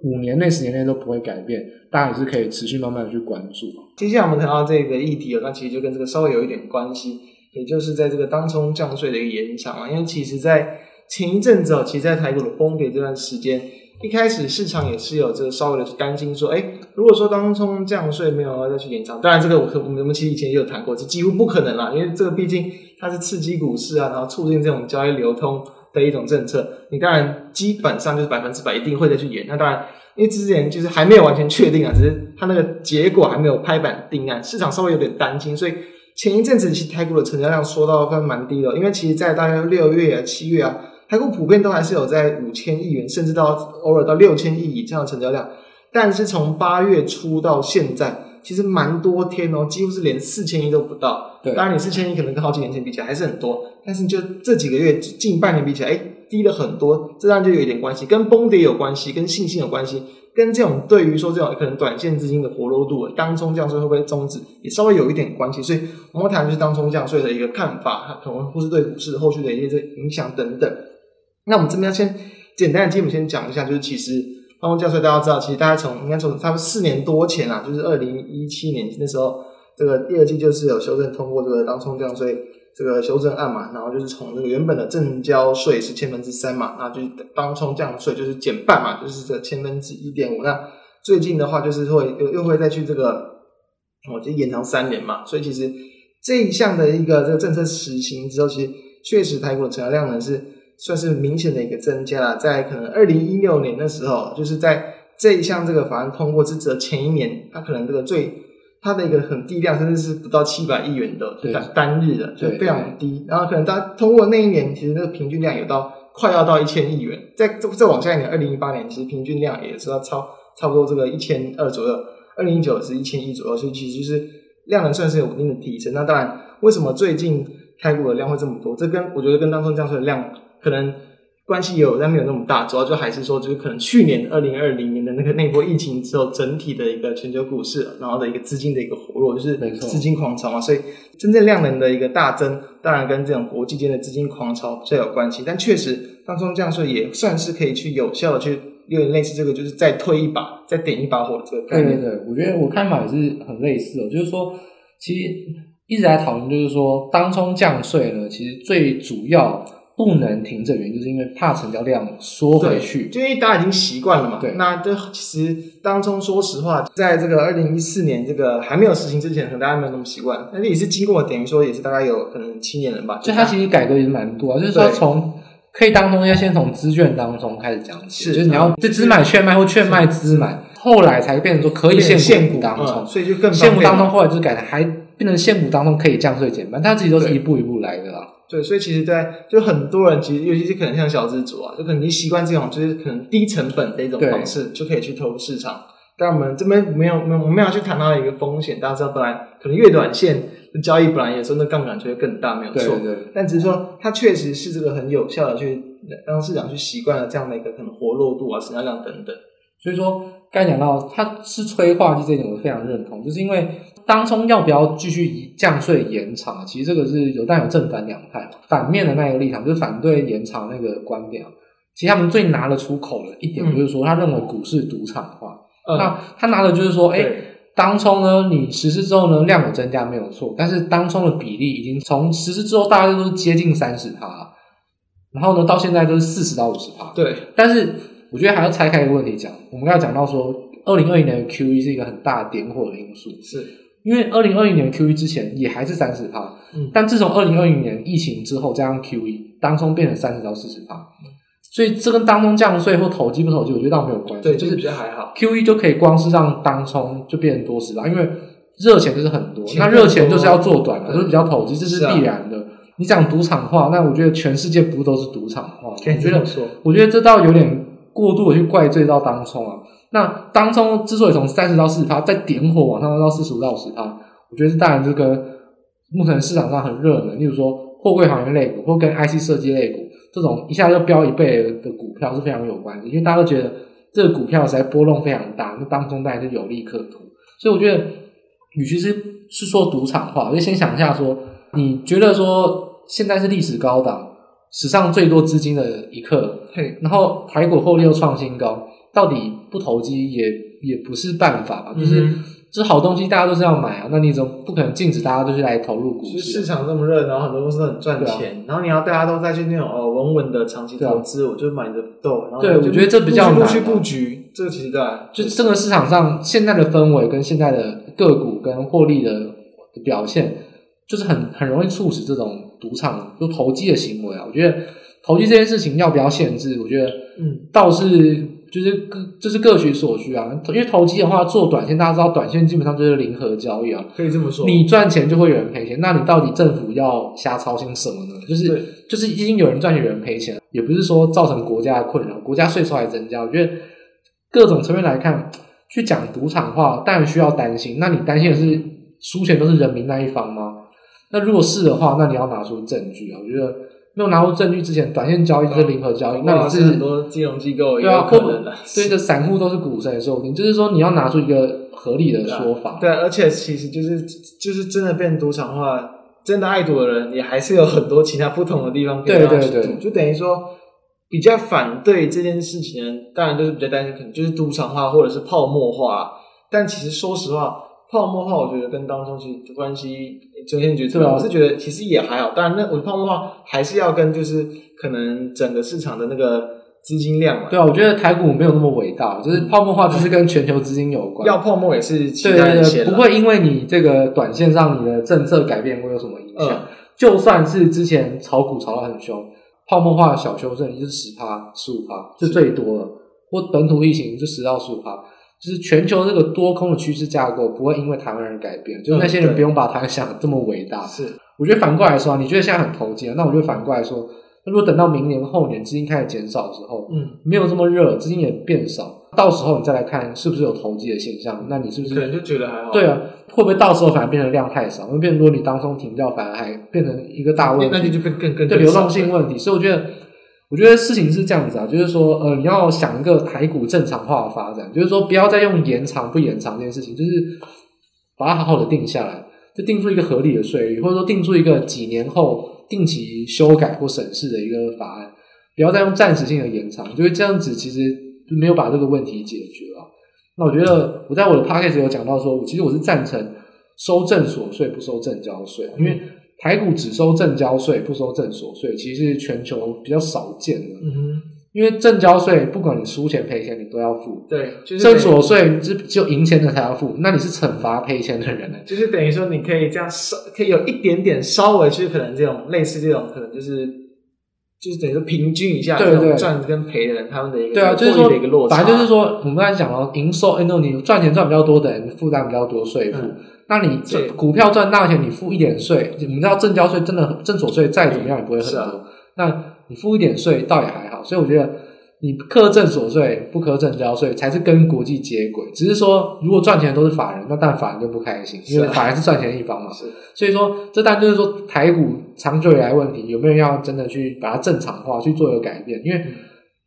五年内、十年内都不会改变，大家也是可以持续慢慢的去关注。接下来我们谈到这个议题哦，那其实就跟这个稍微有一点关系，也就是在这个当冲降税的一个延长啊，因为其实，在前一阵子哦，其实在台股的崩跌这段时间，一开始市场也是有这个稍微的担心说，哎，如果说当冲降税没有再去延长，当然这个我我们其实以前也有谈过，这几乎不可能啦，因为这个毕竟它是刺激股市啊，然后促进这种交易流通的一种政策，你当然基本上就是百分之百一定会再去延。那当然，因为之前就是还没有完全确定啊，只是它那个结果还没有拍板定案，市场稍微有点担心，所以。前一阵子其实台股的成交量说到算蛮低的，因为其实在大概六月啊、七月啊，台股普遍都还是有在五千亿元，甚至到偶尔到六千亿以上的成交量。但是从八月初到现在，其实蛮多天哦，几乎是连四千亿都不到。对，当然你四千亿可能跟好几年前比起来还是很多，但是就这几个月近半年比起来，哎，低了很多。这当然就有一点关系，跟崩跌有关系，跟信心有关系，跟这种对于说这种可能短线资金的活络度，当冲降税会不会终止，也稍微有一点关系。所以我们谈就是当冲降税的一个看法，它可能或是对股市后续的一些影响等等。那我们这边先简单的基本先讲一下，就是其实当冲降税大家知道，其实大家从应该从差不多四年多前啊，就是二零一七年那时候，这个第二季就是有修正通过这个当冲降税这个修正案嘛，然后就是从这个原本的正交税是千分之三嘛，那就是当冲降税就是减半嘛，就是这千分之 一点五。 那最近的话就是会又会再去这个我就延长三年嘛，所以其实这一项的一个这个政策实行之后，其实确实台股的成交量呢是算是明显的一个增加啦，在可能二零一六年的时候，就是在这一项这个法案通过之前前一年，它可能这个最它的一个很低量，甚至是不到七百亿元的单日的，就非常低。然后可能它通过那一年，其实那个平均量有到快要到一千亿元，在再往下一年二零一八年，其实平均量也是要超差不多这个一千二左右，二零一九是一千亿左右，所以其实就是量能算是有稳定的提升。那当然，为什么最近台股的量会这么多？这跟我觉得跟当中降税的量可能关系也有，但没有那么大，主要就还是说，就是可能去年二零二零年的那个那波疫情之后，整体的一个全球股市，然后的一个资金的一个活络，就是资金狂潮嘛，所以真正量能的一个大增，当然跟这种国际间的资金狂潮比较有关系。但确实，当冲降税也算是可以去有效的去，有点类似这个，就是再推一把，再点一把火这个概念。对对对，我觉得我看法也是很类似哦，就是说，其实一直来讨论，就是说当冲降税呢，其实最主要不能停止的原因，就是因为怕成交量缩回去，就因为大家已经习惯了嘛。对，那这其实当中说实话，在这个二零一四年这个还没有实行之前，可能大家没有那么习惯，但是也是经过等于说也是大概有可能七年了吧。就它其实改革也是蛮多啊，就是说从可以当中要先从资券当中开始讲起，是就是你要这资买券卖或券卖资买，后来才变成说可以现股当中、嗯，所以就更现股当中后来就是改的还变成现股当中可以降税减半，它其实都是一步一步来的啊。对，所以其实在就很多人其实尤其是可能像小资族啊，就可能你习惯这种就是可能低成本的一种方式就可以去投入市场。但我们这边没有没有我们要去谈到一个风险，大家知道本来可能越短线的交易本来有时候那杠杆就会更大，没有错。对对对，但只是说它确实是这个很有效的去让市场去习惯了这样的一个可能活络度啊、成交量等等。所以说刚才讲到它是催化剂这一点我非常认同，就是因为当中要不要继续降税延长，其实这个是有但有正反两派，反面的那个立场就是反对延长那个观点，其实他们最拿得出口的一点就是说、嗯、他认为股市赌场化、嗯、那他拿的就是说哎、欸，当冲呢你实施之后呢量有增加没有错，但是当冲的比例已经从实施之后大概都是接近 百分之三十， 然后呢到现在都是 百分之四十到百分之五十。 对，但是我觉得还要拆开一个问题讲，我们要讲到说二零二一年的 Q E 是一个很大的点火的因素，是因为二零二一年 Q E 之前也还是 百分之三十、嗯、但自从二零二零年疫情之后加上 Q E 当中变成 百分之三十到百分之四十， 所以这跟当中降税或投机不投机我觉得倒没有关系，对，就是比较还好， Q E 就可以光是让当中就变成多 百分之十， 因为热钱就是很多，那热钱就是要做短的，就是比较投机，这是必然的、啊、你讲赌场化，那我觉得全世界不都是赌场化，我觉得我觉得这倒有点过度的去怪罪到当冲啊。那当中之所以从 百分之三十到百分之四十 再点火往上到 百分之四十五到百分之五十， 我觉得当然这个目前市场上很热门，例如说货柜行业类股或跟 I C 设计类股这种一下就飙一倍的股票是非常有关系，因为大家都觉得这个股票实在波动非常大，那当中当然就有利可图。所以我觉得与其是是说赌场化，我就先想一下说你觉得说现在是历史高档史上最多资金的一刻，然后台股获利又创新高，到底不投机也也不是办法嘛，就是、嗯、这好东西大家都是要买啊，那你总不可能禁止大家都去来投入股市、啊、市场这么热，然后很多公司都很赚钱、啊、然后你要大家都再去那种哦稳稳的长期投资、啊、我就买着豆，然后对，我觉得这比较难陆续布局，这个其实对、啊、就这个市场上现在的氛围跟现在的个股跟获利的表现就是很很容易促使这种赌场就投机的行为啊。我觉得投机这件事情要不要限制，我觉得嗯倒是就是这是各取所需啊。因为投机的话，做短线大家知道，短线基本上就是零和交易啊，可以这么说。你赚钱就会有人赔钱，那你到底政府要瞎操心什么呢？就是就是已经有人赚钱，有人赔钱，也不是说造成国家的困扰，国家税收还增加。我觉得各种层面来看，去讲赌场的话，当然需要担心。那你担心的是输钱都是人民那一方吗？那如果是的话，那你要拿出证据啊。我觉得。没有拿出证据之前，短线交易就是零和交易，那你是很多金融机构也有可能的，所以的散户都是股神收听，就是说你要拿出一个合理的说法。对，而且其实就是就是真的变赌场化，真的爱赌的人也还是有很多其他不同的地方可以让他去赌。对对对，就等于说比较反对这件事情的人，当然就是比较担心，可能就是赌场化或者是泡沫化。但其实说实话，泡沫化我觉得跟当中其实关系。中线决策，我是觉得其实也还好。当然，那我泡沫化还是要跟就是可能整个市场的那个资金量嘛。对啊，我觉得台股没有那么伟大，就是泡沫化就是跟全球资金有关。要泡沫也是其他人先，对对对，不会因为你这个短线上你的政策改变会有什么影响。嗯、就算是之前炒股炒得很凶，泡沫化的小修正就是十趴、十五趴，就最多了。或本土疫情就十到十五趴。就是全球这个多空的趋势架构不会因为台湾人改变，就是那些人不用把台湾想得这么伟大。是、嗯，我觉得反过来说、啊，你觉得现在很投机、啊，那我就反过来说，那如果等到明年后年资金开始减少的时候，嗯，没有这么热，资金也变少，到时候你再来看是不是有投机的现象，那你是不是可能就觉得还好？对啊，会不会到时候反而变成量太少，会变成如果你当中停掉，反而还变成一个大问题，那你就更更更对流动性问题。所以我觉得。我觉得事情是这样子啊，就是说，呃，你要想一个台股正常化的发展，就是说，不要再用延长不延长这件事情，就是把它好好的定下来，就定出一个合理的税率，或者说定出一个几年后定期修改或审视的一个法案，不要再用暂时性的延长，就是这样子，其实没有把这个问题解决了。那我觉得我在我的 podcast 有讲到说，其实我是赞成收证所税不收证交税，因为。台股只收证交税不收证所税，其实是全球比较少见的。嗯哼，因为证交税不管你输钱赔钱你都要付，对，就是证所税只只有赢钱的才要付，那你是惩罚赔钱的人呢？就是等于说你可以这样稍，可以有一点点稍微去可能这种类似这种可能就是就是等于说平均一下，对对，赚跟赔的人他们的一个对啊，就是说反正就是说我们刚才讲到营收，哎，你赚钱赚比较多的人负担比较多税负。嗯，那你股票赚大钱，你付一点税，你知道证交税真的证所税再怎么样也不会很多，啊、那你付一点税倒也还好，所以我觉得你课证所税不课证交税才是跟国际接轨。只是说如果赚钱都是法人，那但法人就不开心，因为法人是赚钱的一方嘛。所以说这当然就是说台股长久以来问题有没有要真的去把它正常化去做一个改变，因为。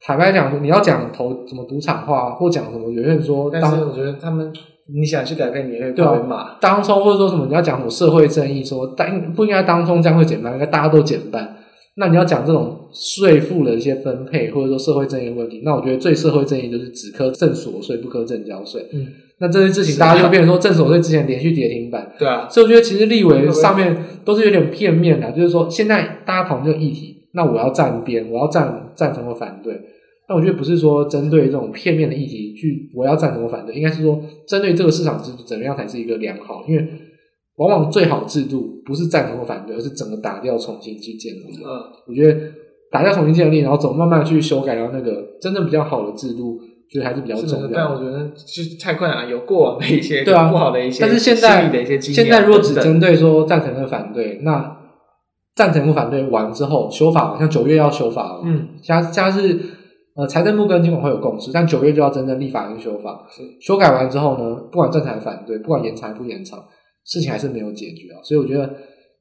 坦白讲，你要讲投什么赌场化，或讲什么有些人说，但是我觉得他们，你想去改变你会被骂。当冲或者说什么你要讲什么社会正义，说当不应该当冲这样会减半，应该大家都减半。那你要讲这种税负的一些分配，或者说社会正义的问题，那我觉得最社会正义就是只科证所税不科证交税。嗯，那这件事情大家就变成说证所税之前连续跌停板。对啊，所以我觉得其实立委上面都是有点片面的，就是说现在大家讨论这个议题。那我要站边，我要站赞成或反对。那我觉得不是说针对这种片面的议题去我要赞成或反对，应该是说针对这个市场制度怎么样才是一个良好，因为往往最好制度不是赞成或反对，而是整个打掉重新去建立。嗯，我觉得打掉重新建立，然后走慢慢去修改到那个真正比较好的制度，觉得还是比较重要的。但我觉得就是太困难了，有过往的一些，对啊，不好的一些，但是现在的一些经验，现在如果只针对说赞成和反对，那。赞成或反对完之后修法，像九月要修法了，嗯，加加是呃财政部跟金管会有共识，但九月就要真正立法跟修法。修改完之后呢，不管赞成还反对，不管延长不延长，事情还是没有解决啊。所以我觉得，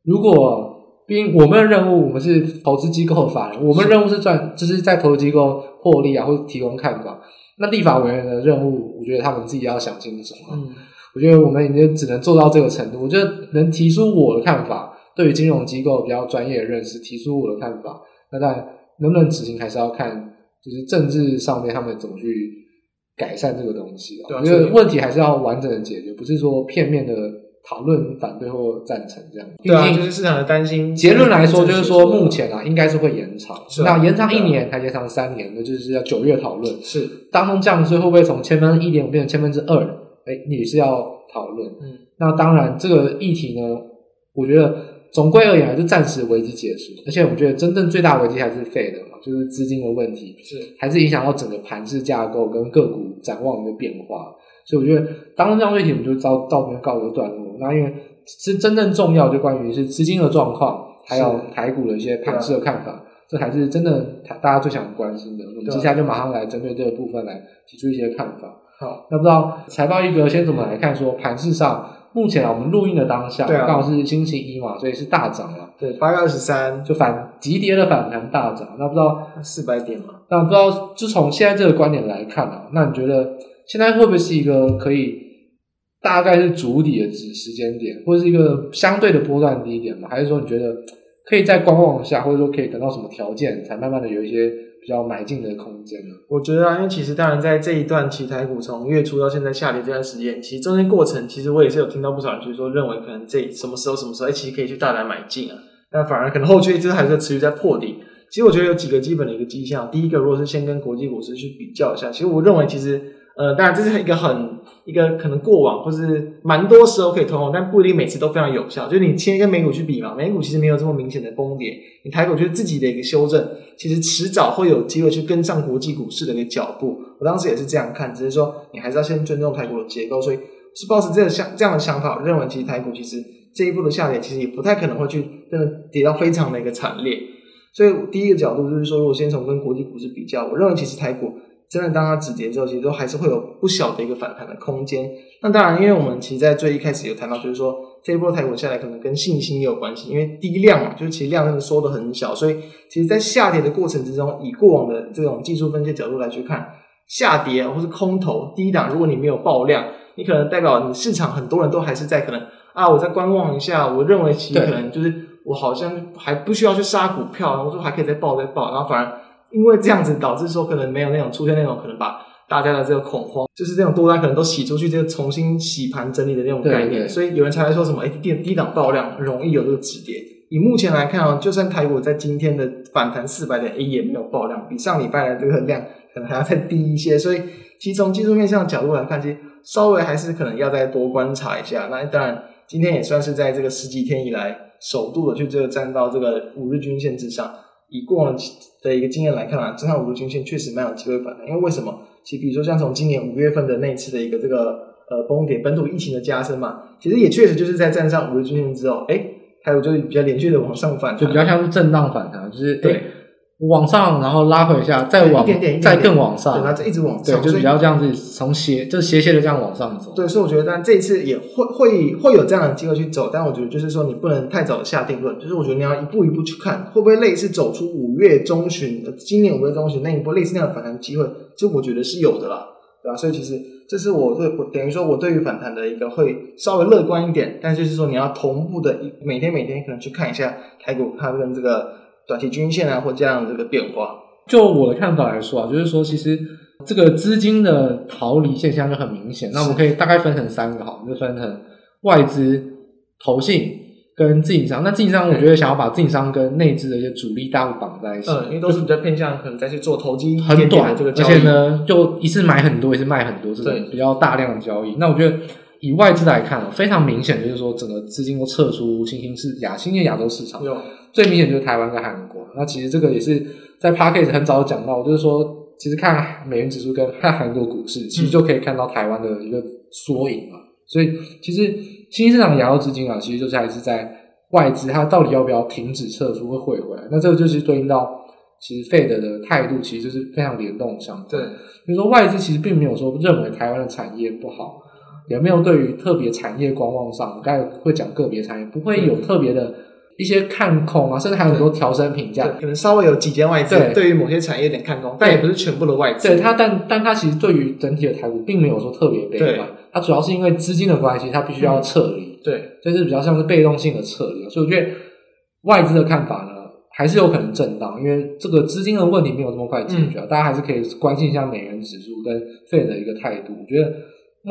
如果毕竟我们的任务，我们是投资机构的法人，我们任务是赚，就是在投资机构获利啊，或者提供看法。那立法委员的任务，我觉得他们自己要想清楚啊。嗯，我觉得我们已经只能做到这个程度。我觉得能提出我的看法。对于金融机构比较专业的认识，提出我的看法。那当然，能不能执行还是要看，就是政治上面他们怎么去改善这个东西。对啊，我觉得问题还是要完整的解决，不是说片面的讨论反对或赞成这样。对啊，就是市场的担心。结论来说，就是说目前啊，应该是会延长。是啊，那延长一年，还延长三年，那就是要九月讨论。是，当中降税会不会从千分之一点五变成千分之二？哎，你是要讨论。嗯，那当然，这个议题呢，我觉得。总归而言，还是暂时危机结束，而且我觉得真正最大危机还是F E D嘛，就是资金的问题，是还是影响到整个盘势架构跟个股展望的变化。所以我觉得当这样问题我们就到到我们告一段落。那因为是真正重要就关于是资金的状况，还有台股的一些盘势的看法，这才是真的大家最想关心的。我们接下来就马上来针对这个部分来提出一些看法。好，那不知道财报一哥先怎么来看说盘势上目前啊，我们录音的当下刚、啊、好是星期一嘛，所以是大涨了。对，八月二十三就反急跌的反弹大涨。那不知道四百点嘛？那不知道就从现在这个观点来看啊，那你觉得现在会不会是一个可以大概是筑底的时间点，或者是一个相对的波段低点嘛？还是说你觉得可以再观望一下，或者说可以等到什么条件才慢慢的有一些比较买进的空间呢？我觉得啊，因为其实当然在这一段期台股从月初到现在下跌这段时间，其实中间过程其实我也是有听到不少人就是说认为可能这什么时候什么时候、欸、其实可以去大胆买进啊，那反而可能后续就是还是持续在破底。其实我觉得有几个基本的一个迹象，第一个如果是先跟国际股市去比较一下，其实我认为其实呃，当然这是一个很一个可能过往或是蛮多时候可以通用，但不一定每次都非常有效。就是你先跟美股去比嘛，美股其实没有这么明显的崩跌，你台股就是自己的一个修正，其实迟早会有机会去跟上国际股市的一个脚步。我当时也是这样看，只是说你还是要先尊重台股的结构，所以是抱持这个这样的想法，我认为其实台股其实这一步的下跌其实也不太可能会去真的跌到非常的一个惨烈。所以第一个角度就是说，如果先从跟国际股市比较，我认为其实台股真的当它止跌之后，其实都还是会有不小的一个反弹的空间。那当然因为我们其实在最一开始有谈到，就是说这一波台股下来可能跟信心也有关系，因为低量嘛，就是其实量真的缩得很小，所以其实在下跌的过程之中，以过往的这种技术分析角度来去看，下跌或是空头低档，如果你没有爆量，你可能代表你市场很多人都还是在可能啊我在观望一下，我认为其实可能就是我好像还不需要去杀股票，然后说还可以再爆再爆，然后反而因为这样子导致说可能没有那种出现那种可能把大家的这个恐慌，就是这种多单可能都洗出去，这个重新洗盘整理的那种概念。对对，所以有人才来说什么、欸、低, 低档爆量容易有这个止跌。以目前来看、哦、就算台股在今天的反弹四百点、欸、也没有爆量，比上礼拜的这个量可能还要再低一些，所以其实从技术面上的角度来看，其实稍微还是可能要再多观察一下。那当然今天也算是在这个十几天以来首度的去这个站到这个五日均线之上，以过往的一个经验来看啊，这趟五日均线确实蛮有机会反弹。因为为什么？其实比如说像从今年五月份的那一次的一个这个呃崩跌，本土疫情的加深嘛，其实也确实就是在站上五日均线之后，哎，台股就比较连续的往上反弹，就比较像是震荡反弹，就是对往上然后拉回一下，再往一点点一点点再更往上，对，它就一直往上，对，就是比较这样子从斜就斜斜的这样往上走。对，所以我觉得，但这一次也会会会有这样的机会去走，但我觉得就是说你不能太早的下定论，就是我觉得你要一步一步去看，会不会类似走出五月中旬，今年五月中旬那一波类似那样的反弹机会，就我觉得是有的啦，对吧？所以其实这是我对我等于说我对于反弹的一个会稍微乐观一点，但就是说你要同步的每天每天可能去看一下台股它跟这个短期均线啊，或这样这个变化。就我的看法来说啊，就是说其实这个资金的逃离现象就很明显。那我们可以大概分成三个，好，我们就分成外资、投信跟自营商。那自营商，我觉得想要把自营商跟内资的一些主力大户绑在一起，嗯，因为都是比较偏向可能再去做投机一点点的这个交易，很短，而且呢，就一次买很多，一次卖很多，这种比较大量的交易。那我觉得以外资来看，非常明显就是说整个资金都撤出新兴市亚新兴亚洲市场，最明显就是台湾跟韩国。那其实这个也是在 Podcast 很早讲到，就是说其实看美元指数跟看韩国股市其实就可以看到台湾的一个缩影嘛。嗯，所以其实新兴市场亚洲资金啊，其实就是还是在外资它到底要不要停止撤出会汇回来，那这个就是对应到其实 F E D 的态度其实就是非常联动相关。对，比如说外资其实并没有说认为台湾的产业不好，也没有对于特别产业观望上，我刚才会讲个别产业不会有特别的一些看空啊，甚至还有很多调升评价，可能稍微有几间外资 对, 对于某些产业有点看空，但也不是全部的外资。对他，但但他其实对于整体的台股并没有说特别悲观，他主要是因为资金的关系，他必须要撤离，嗯，对，所以是比较像是被动性的撤离。所以我觉得外资的看法呢，还是有可能震荡，因为这个资金的问题没有这么快解决，嗯，大家还是可以关心一下美元指数跟F E D的一个态度。我觉得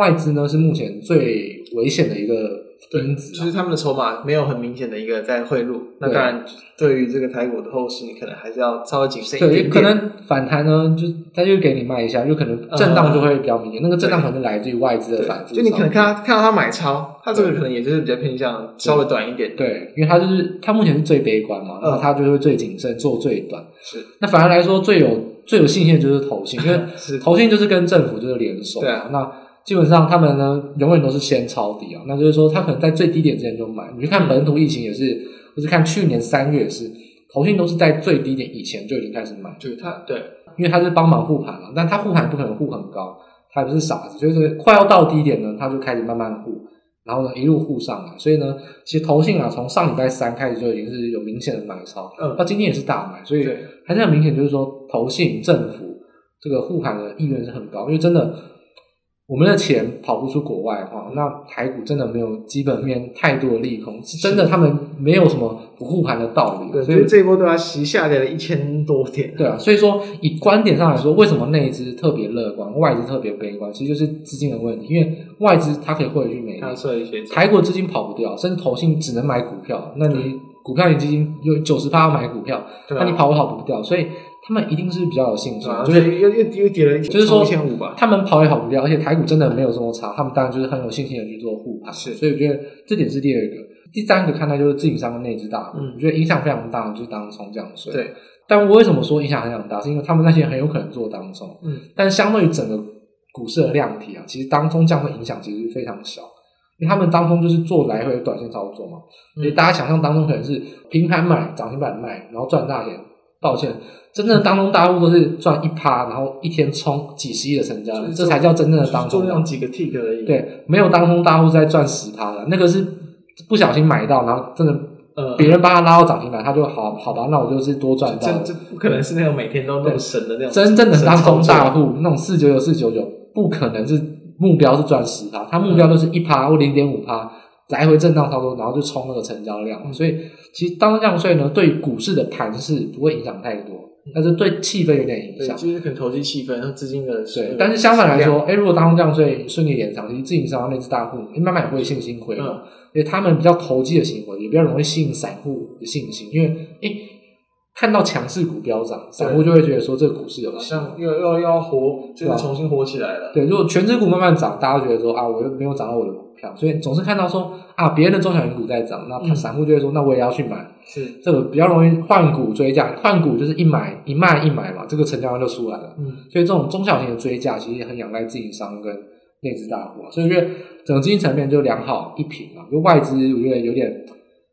外资呢是目前最危险的一个增值，就是他们的筹码没有很明显的一个在汇入，那当然对于这个台股的后市你可能还是要稍微谨慎一点点，可能反弹呢就他就给你卖一下，就可能震荡就会比较明显、嗯、那个震荡可能来自于外资的反复，就你可能看他看到他买超，他这个可能也就是比较偏向稍微短一点， 对, 对因为他就是他目前是最悲观嘛、嗯、然后他就会最谨慎做最短，是那反而来说最有最有信心就是投信，因为投信就是跟政府就是联手对、啊、那基本上他们呢永远都是先抄底啊，那就是说他可能在最低点之前就买，你去看本土疫情也是，或是看去年三月也是，投信都是在最低点以前就已经开始买，就是他对，因为他是帮忙护盘啊，但他护盘不可能护很高，他也不是傻子，就是快要到低点呢他就开始慢慢护，然后呢一路护上来，所以呢其实投信啊从上礼拜三开始就已经是有明显的买超，嗯，那今天也是大买，所以还是很明显就是说投信政府这个护盘的意愿是很高，因为真的我们的钱跑不出国外的话，那台股真的没有基本面太多的利空，是真的他们没有什么不护盘的道理，对，所以这一波对它其实下跌了一千多点，对啊，所以说以观点上来说为什么内资特别乐观外资特别悲观，其实就是资金的问题，因为外资它可以汇去美元，台股资金跑不掉，甚至投信只能买股票，那你股票你基金有 百分之九十 要买股票，那你跑不跑不掉，所以他们一定是比较有信心、啊、就是又又跌了，就是说他们跑也跑不掉，而且台股真的没有这么差，他们当然就是很有信心的去做护盘，所以我觉得这点是第二个。第三个看待就是自营商跟内资大、嗯、我觉得影响非常大，就是当冲这样说，对，但我为什么说影响很大，是因为他们那些很有可能做当冲、嗯、但相对于整个股市的量体啊，其实当冲这样的影响其实非常小，因为他们当冲就是做来回的短线操作嘛，所以大家想象当中可能是平盘买涨停板卖然后赚大钱，抱歉，真正的当中大户都是赚 百分之一 然后一天冲几十亿的成交，这才叫真正的当中，就是做那几个 tick 而已，对，没有当中大户在赚 百分之十 的，那个是不小心买到然后真的别人帮他拉到涨停板，他就好好吧，那我就是多赚到，这不可能是那种每天都那种神的那种，真正的当中大户那种四九九四九九不可能是目标是赚 百分之十， 他目标都是 百分之一 或 百分之零点五来回震荡操作，然后就冲那个成交量，所以其实当降税呢对股市的盘势不会影响太多，但是对气氛有点影响，其实可能投机气氛然后资金的水，但是相反来说、欸、如果当降税顺利延长，其实自营商那只大户慢慢也会信心回流、嗯、因为他们比较投机的行为也比较容易吸引散户的信心，因为、欸、看到强势股飙涨，散户就会觉得说这个股市有希望，又又要活，就是重新活起来了，对，如果全指股慢慢涨，大家觉得说啊我又没有涨到我的股票，所以总是看到说啊别人的中小型股在涨，那散户就会说、嗯、那我也要去买，是这个比较容易换股追价，换股就是一买一卖一买嘛，这个成交量就出来了、嗯、所以这种中小型的追价其实很仰赖自营商跟内资大户、啊、所以我觉得整个经济层面就良好一平嘛，就外资我觉得有点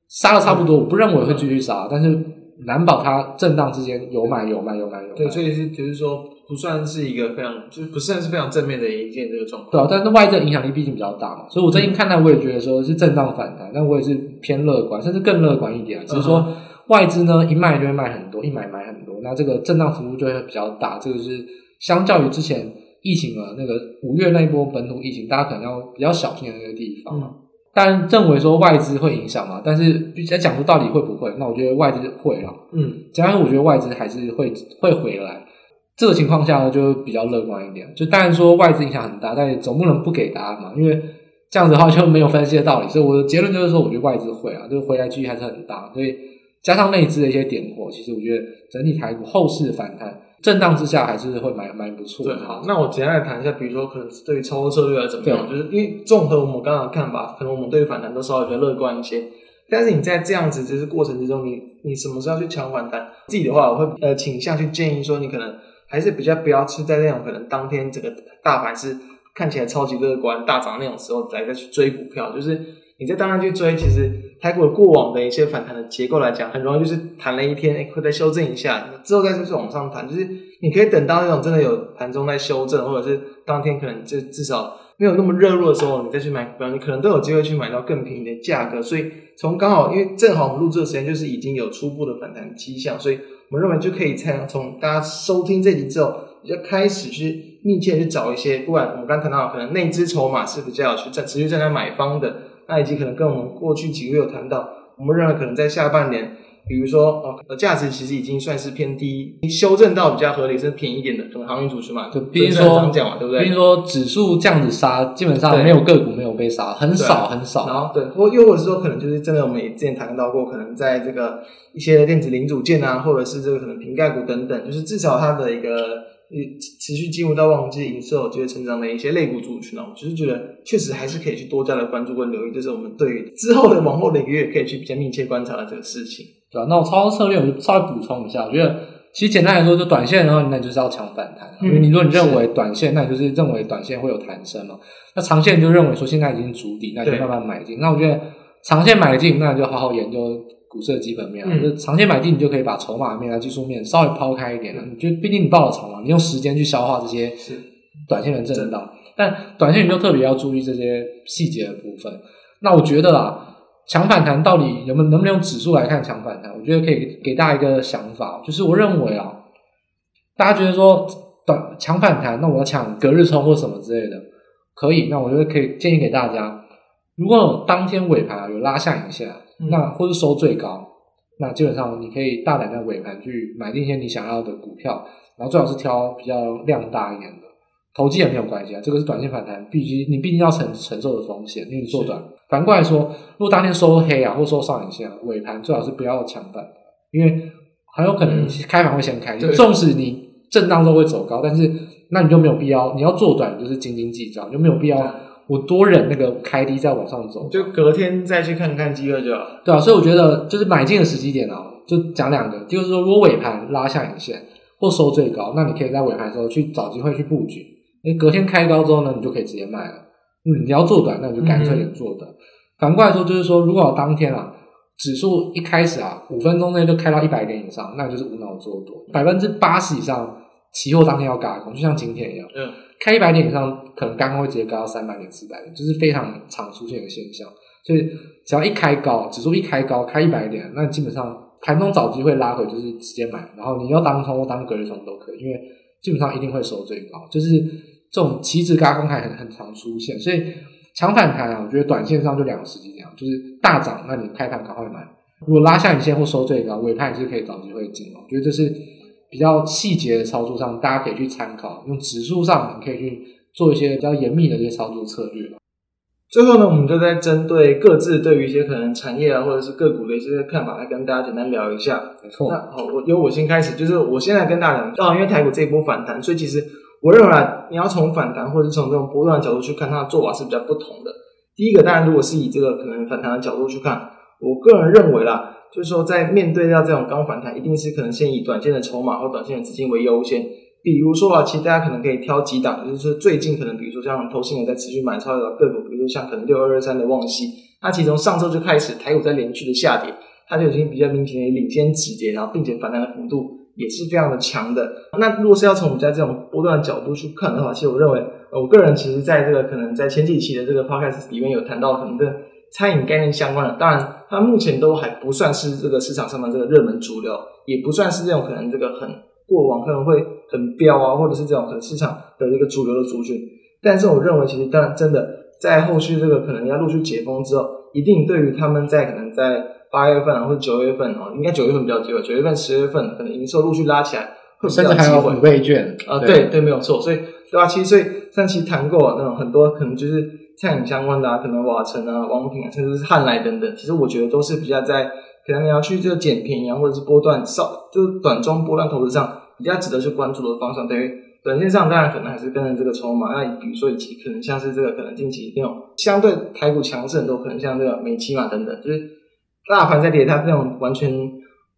杀了差不多，我不认为会继续杀，但是难保它震荡之间有买有卖有买有买，对，所以是就是说不算是一个非常就是不算是非常正面的一件这个状况，对啊，但是外在影响力毕竟比较大嘛，所以我最近看到我也觉得说是震荡反弹，但我也是偏乐观，甚至更乐观一点，只是说外资呢一卖就会卖很多，一买买很多，那这个震荡幅度就会比较大，这个是相较于之前疫情啊那个五月那一波本土疫情，大家可能要比较小心的那个地方、嗯，但认为说外资会影响嘛，但是在讲说到底会不会，那我觉得外资会啦，嗯，加上我觉得外资还是会会回来，这个情况下呢就比较乐观一点，就当然说外资影响很大，但也总不能不给答案嘛，因为这样子的话就没有分析的道理，所以我的结论就是说我觉得外资会啦，就回来几率还是很大，所以加上内资的一些点火，其实我觉得整体台股后市反弹震荡之下还是会蛮蛮不错的。对，好，那我简单来谈一下，比如说可能对于操作策略啊怎么样，就是因为综合我们刚刚的看法，可能我们对于反弹都稍微比较乐观一些。但是你在这样子就是过程之中，你你什么时候去抢反弹？自己的话，我会呃倾向去建议说，你可能还是比较不要是在那种可能当天整个大盘是看起来超级乐观大涨那种时候来再去追股票，就是你在当然去追，其实台股过往的一些反弹的结构来讲，很容易就是弹了一天、欸、会再修正一下，之后再就是往上弹，就是你可以等到那种真的有盘中在修正，或者是当天可能就至少没有那么热络的时候你再去买股票，你可能都有机会去买到更便宜的价格，所以从刚好因为正好我们录制的时间就是已经有初步的反弹迹象，所以我们认为就可以从大家收听这集之后比较开始去密切去找一些，不管我们刚谈到可能内资筹码是比较有去持续站在买方的，那以及可能跟我们过去几个月有谈到，我们认为可能在下半年比如说呃价值其实已经算是偏低，修正到比较合理甚至便宜一点的，可能航运主持嘛，就比如说涨讲嘛，对不对？比如说指数这样子杀，基本上没有个股没有被杀，很少很少。然后对，或又或者说可能就是真的我们也之前谈到过，可能在这个一些电子零组件啊，或者是这个可能瓶盖股等等，就是至少它的一个。持续进入到旺季营收，我觉得成长的一些类股族群，我就是觉得确实还是可以去多加的关注跟留意，这是我们对于之后的往后的一个月可以去比较密切观察的这个事情，对吧、啊？那我操作策略我就稍微补充一下，我觉得其实简单来说，就短线的话，那就是要抢反弹、嗯。因为你如果你认为短线，那你就是认为短线会有弹升嘛。那长线就认为说现在已经筑底，那就慢慢买进。那我觉得长线买进，那就好好研究。股市的基本面、啊嗯、就长线买进，你就可以把筹码面啊、技术面稍微抛开一点了、啊。你就毕竟你抱了筹码，你用时间去消化这些短线的震荡，但短线你就特别要注意这些细节的部分。那我觉得啦，强反弹到底能不能用指数来看强反弹？我觉得可以给大家一个想法，就是我认为啊，大家觉得说短强反弹，那我要抢隔日冲或什么之类的，可以。那我觉得可以建议给大家，如果当天尾盘、啊、有拉下影线、啊。那或是收最高，那基本上你可以大胆在尾盘去买进一些你想要的股票，然后最好是挑比较量大一点的，投机也没有关系啊，这个是短线反弹，必须你必定要承承受的风险，因为你做短。反过来说，如果当天收黑啊或收上影线、啊，尾盘最好是不要抢反，因为很有可能开盘会先开低，纵使你震荡都会走高，但是那你就没有必要，你要做短就是斤斤计较，就没有必要。我多忍那个开低再往上走，就隔天再去看看机会就好。对啊，所以我觉得就是买进的时机点啊，就讲两个，就是说如果尾盘拉下影线或收最高，那你可以在尾盘的时候去找机会去布局。诶，隔天开高之后呢，你就可以直接卖了。嗯，你要做短，那你就干脆点做短。嗯嗯，反过来说，就是说如果当天啊指数一开始啊五分钟内就开到一百点以上，那就是无脑做多， 百分之八十 以上。期货当天要嘎空，就像今天一样，嗯，开一百点以上，可能刚刚会直接嘎到三百点、四百点，就是非常常出现的现象。所以只要一开高，指数一开高，开一百点，那基本上盘中找机会拉回就是直接买，然后你要当冲或当隔日冲都可以，因为基本上一定会收最高，就是这种期指嘎空还很很常出现。所以强反弹啊，我觉得短线上就两个时机点，就是大涨，那你开盘赶快买；如果拉下影线或收最高，尾盘也是可以找机会进哦。我觉得这是。比较细节的操作上，大家可以去参考。用指数上，你可以去做一些比较严密的一些操作策略。最后呢，我们就在针对各自对于一些可能产业啊，或者是个股的一些看法，来跟大家简单聊一下。没错。那好，我由我先开始，就是我先来跟大家讲，啊，因为台股这一波反弹，所以其实我认为啊，你要从反弹或者是从这种波段的角度去看，它的做法是比较不同的。第一个，当然如果是以这个可能反弹的角度去看，我个人认为啦。就是说在面对到这种刚反弹，一定是可能先以短线的筹码或短线的资金为优先，比如说啊，其实大家可能可以挑几档，就是最近可能比如说像投信也在持续买超的个股，比如说像可能六二二三的旺西，它其实从上周就开始台股在连续的下跌，它就已经比较明显的领先止跌，然后并且反弹的幅度也是非常的强的。那如果是要从我们家这种波段的角度去看的话，其实我认为我个人其实在这个可能在前几期的这个 podcast 里面有谈到很多餐饮概念相关的，当然它目前都还不算是这个市场上的这个热门主流，也不算是这种可能这个很过往可能会很飙啊，或者是这种可能市场的一个主流的族群。但是我认为其实当然真的在后续这个可能要陆续解封之后，一定对于他们在可能在八月份、啊、或者九月份、啊、应该九月份比较久，九月份、十月份可能营收陆续拉起来会比较有机会，甚至还有五倍券啊、呃，对对，没有错。所以对吧？其实所以上期谈过、啊、那种很多可能就是。餐饮相关的啊，可能瓦城啊、王品啊，甚至是汉来等等，其实我觉得都是比较在可能你要去就捡便宜啊，或者是波段少，就是短中波段投资上比较值得去关注的方向。对于短线上，当然可能还是跟着这个筹码。那比如说以及可能像是这个可能近期那种相对台股强势，都可能像这个美期嘛等等，就是大盘在跌，它这种完全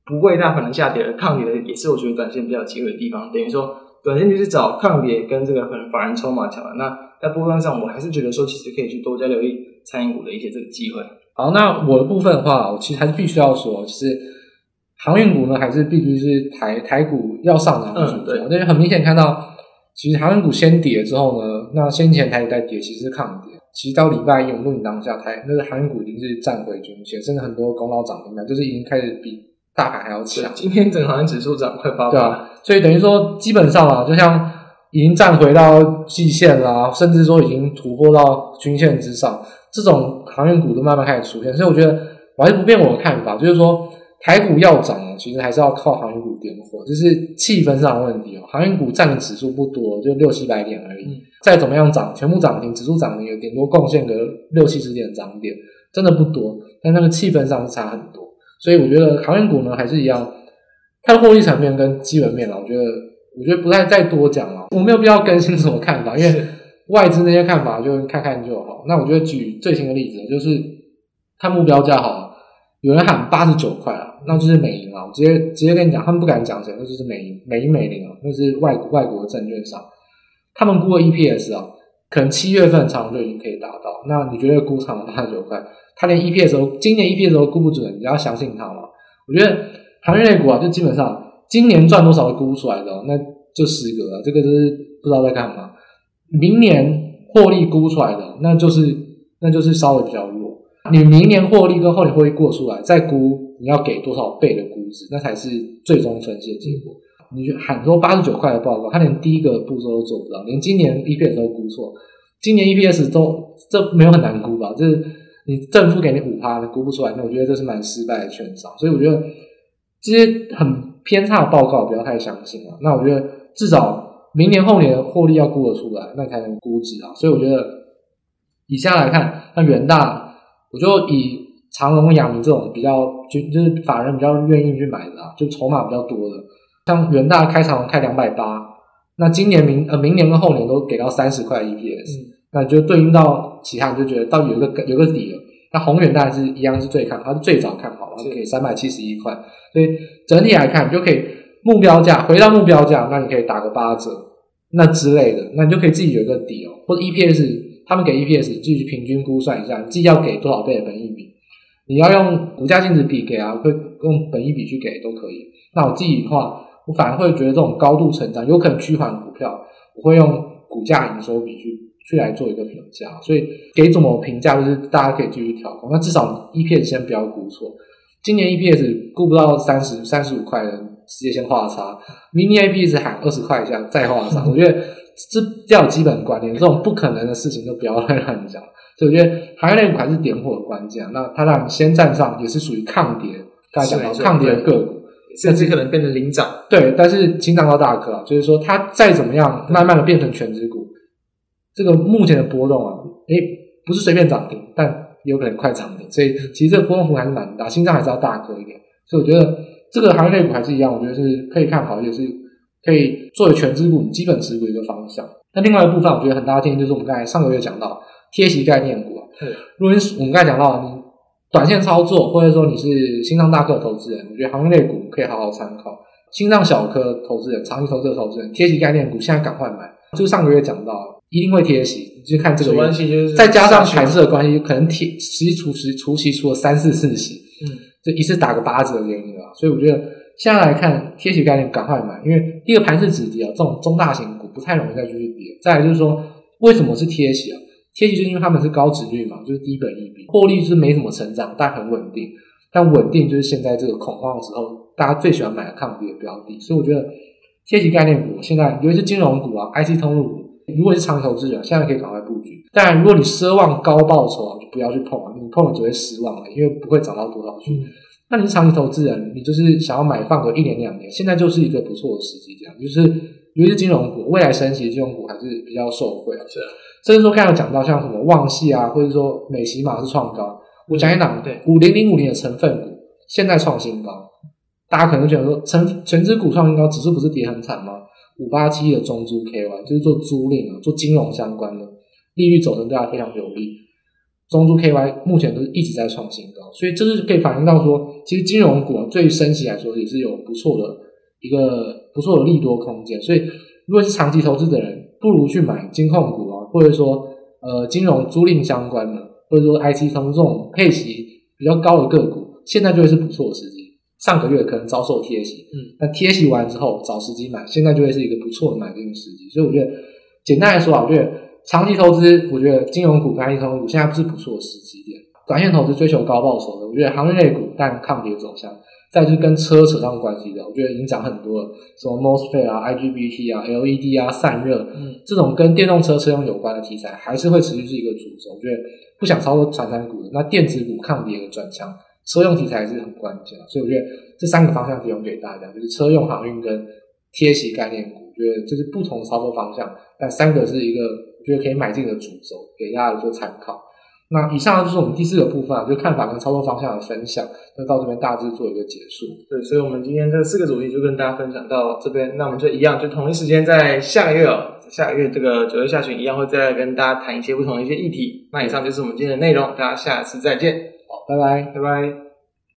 不为大盘的下跌而抗跌的，也是我觉得短线比较有机会的地方。等于说，短线就是找抗跌跟这个可能法人筹码强的那。在波段上，我还是觉得说，其实可以去多加留意餐饮股的一些这个机会。好，那我的部分的话，我其实还是必须要说，就是航运股呢，还是必须是台台股要上涨的主角。嗯，对。很明显看到，其实航运股先跌之后呢，那先前台股在跌，其实是抗跌。其实到礼拜一，我们录影当下，台那个航运股已经是站回均线，甚至很多公道涨停板，就是已经开始比大盘还要强。今天整个航运指数涨快八百。对啊，所以等于说，基本上啊，就像。已经站回到季线啦、啊，甚至说已经突破到均线之上，这种航运股都慢慢开始出现，所以我觉得我还是不变我的看法，就是说台股要涨哦，其实还是要靠航运股点火，就是气氛上的问题哦。航运股占指数不多，就六七百点而已，嗯、再怎么样涨，全部涨停，指数涨停有点多，贡献个六七十点涨点，真的不多。但那个气氛上是差很多，所以我觉得航运股呢还是一样，它的获利层面跟基本面啦，我觉得我觉得不太再多讲了，我没有必要更新什么看法，因为外资那些看法就看看就好。那我觉得举最新的例子，就是它目标价好了，有人喊八十九块啊。那就是美银啊，我直接直接跟你讲，他们不敢讲谁，那就是美银、美银、美林啊，那是外国外国的证券商，他们估的 E P S 啊，可能七月份常就已经可以达到。那你觉得估长八十九块，他连 E P S 都今年 E P S 都估不准，你要相信他吗？我觉得行业类股啊，就基本上今年赚多少估不出来的、哦，那就失格了，这个就是不知道在干嘛。明年获利估出来的，那就是那就是稍微比较弱。你明年获利跟后年获利过出来，再估你要给多少倍的估值，那才是最终分析的结果。你喊说八十九块的报告，他连第一个步骤都做不到，连今年 E P S 都估错，今年 E P S 都这没有很难估吧？就是你政府给你 百分之五 估不出来，那我觉得这是蛮失败的券商。所以我觉得这些很偏差的报告不要太相信啊。那我觉得至少明年后年获利要估得出来，那才能估值啊。所以我觉得以下来看，那元大。我就以长荣、阳明这种比较就是法人比较愿意去买的、啊、就筹码比较多的，像元大开长荣开两百八十，那今年明呃明年跟后年都给到三十块 E P S、嗯、那就对应到其他人就觉得到底有个有个底了。那宏远当然是一样是最看，它是最早看好，它给三百七十一块，所以整体来看你就可以目标价回到目标价，那你可以打个八折那之类的，那你就可以自己有一个底哦，或者 E P S。他们给 E P S 你自己平均估算一下，你自己要给多少倍的本益比，你要用股价净值比给啊，会用本益比去给都可以。那我自己的话，我反而会觉得这种高度成长有可能趋缓股票，我会用股价营收比去去来做一个评价。所以给怎么评价，就是大家可以继续调控，那至少 E P S 先不要估错。今年 E P S 估不到三十、三十五块的，直接先画叉，明年 E P S 喊二十块以下再画叉，我觉得这要有基本观念，这种不可能的事情就不要再乱讲。所以我觉得行业类股还是点火的关键、啊、那它让你先站上也是属于抗跌，刚才讲到抗跌的个股，甚至可能变成领涨，对，但是轻涨到大颗、啊、就是说它再怎么样慢慢的变成全值股，这个目前的波动啊，诶不是随便涨停，但有可能快涨停，所以其实这个波动幅还是蛮大，心脏还是要大颗一点。所以我觉得这个行业类股还是一样，我觉得是可以看好，也是可以作为全资股基本持股一个方向。那另外一部分我觉得很大的建议就是我们刚才上个月讲到贴息概念股、啊嗯、如果我们刚才讲到你短线操作，或者说你是心脏大颗投资人，我觉得行业类股可以好好参考。心脏小颗投资人、长期投资的投资人，贴息概念股现在赶快买，就是上个月讲到一定会贴息，就看这个月就是再加上盘势的关系，可能贴息除息除息除了三四次息，嗯，就一次打个八折给你了。所以我觉得现在来看贴息概念赶快买，因为第一个盘势止跌啊，这种中大型股不太容易再继续跌。再来就是说为什么是贴息啊？贴息就是因为他们是高殖率嘛，就是低本益比，获利就是没什么成长但很稳定，但稳定就是现在这个恐慌的时候大家最喜欢买的抗跌的标的。所以我觉得贴息概念股现在尤其是金融股啊、 I C 通路股，如果是长投资人现在可以赶快布局。当然如果你奢望高报酬啊，就不要去碰啊，你碰了只会失望了，因为不会涨到多少去、嗯、那你是长期投资人，你就是想要买放个一年两年，现在就是一个不错的时机。这样就是尤其是金融股未来升息，金融股还是比较受惠啊。是啊，甚至说刚才讲到像什么旺系啊，或者说美息马是创高，我讲一档五零零五零的成分股现在创新高，大家可能觉得说成全指股创新高，指数不是跌很惨吗？五八七的中租 K Y 就是做租赁啊，做金融相关的，利率走成对它非常有利。中租 K Y 目前都是一直在创新高，所以这是可以反映到说其实金融股对于升息来说也是有不错的一个不错的利多空间。所以如果是长期投资的人，不如去买金控股啊，或者说呃金融租赁相关的，或者说 I C 通这种配息比较高的个股，现在就会是不错的时机。上个月可能遭受贴息，嗯，那贴息完之后找时机买，现在就会是一个不错的买进时机。所以我觉得简单来说啊，我觉得长期投资，我觉得金融股、跟I T通股现在不是不错的时机点。短线投资追求高报酬的，我觉得行业类股但抗跌走向。再就是跟车扯上关系的，我觉得已经讲很多了，什么 MOSFET 啊、I G B T 啊、L E D 啊、散热、嗯，这种跟电动车车用有关的题材，还是会持续是一个主轴。我觉得不想操作传产股的，那电子股抗跌的转强车用题材是很关键，所以我觉得这三个方向提供给大家，就是车用、航运跟贴息概念股，我觉得就是不同操作方向，但三个是一个我觉得可以买进的主轴，给大家做参考。那以上就是我们第四个部分，就是看法跟操作方向的分享，就到这边大致做一个结束。对，所以我们今天这四个主题就跟大家分享到这边，那我们就一样，就同一时间在下个月哦，下个月这个九月下旬一样会再来跟大家谈一些不同的一些议题。那以上就是我们今天的内容，大家下次再见。好，拜拜，拜拜。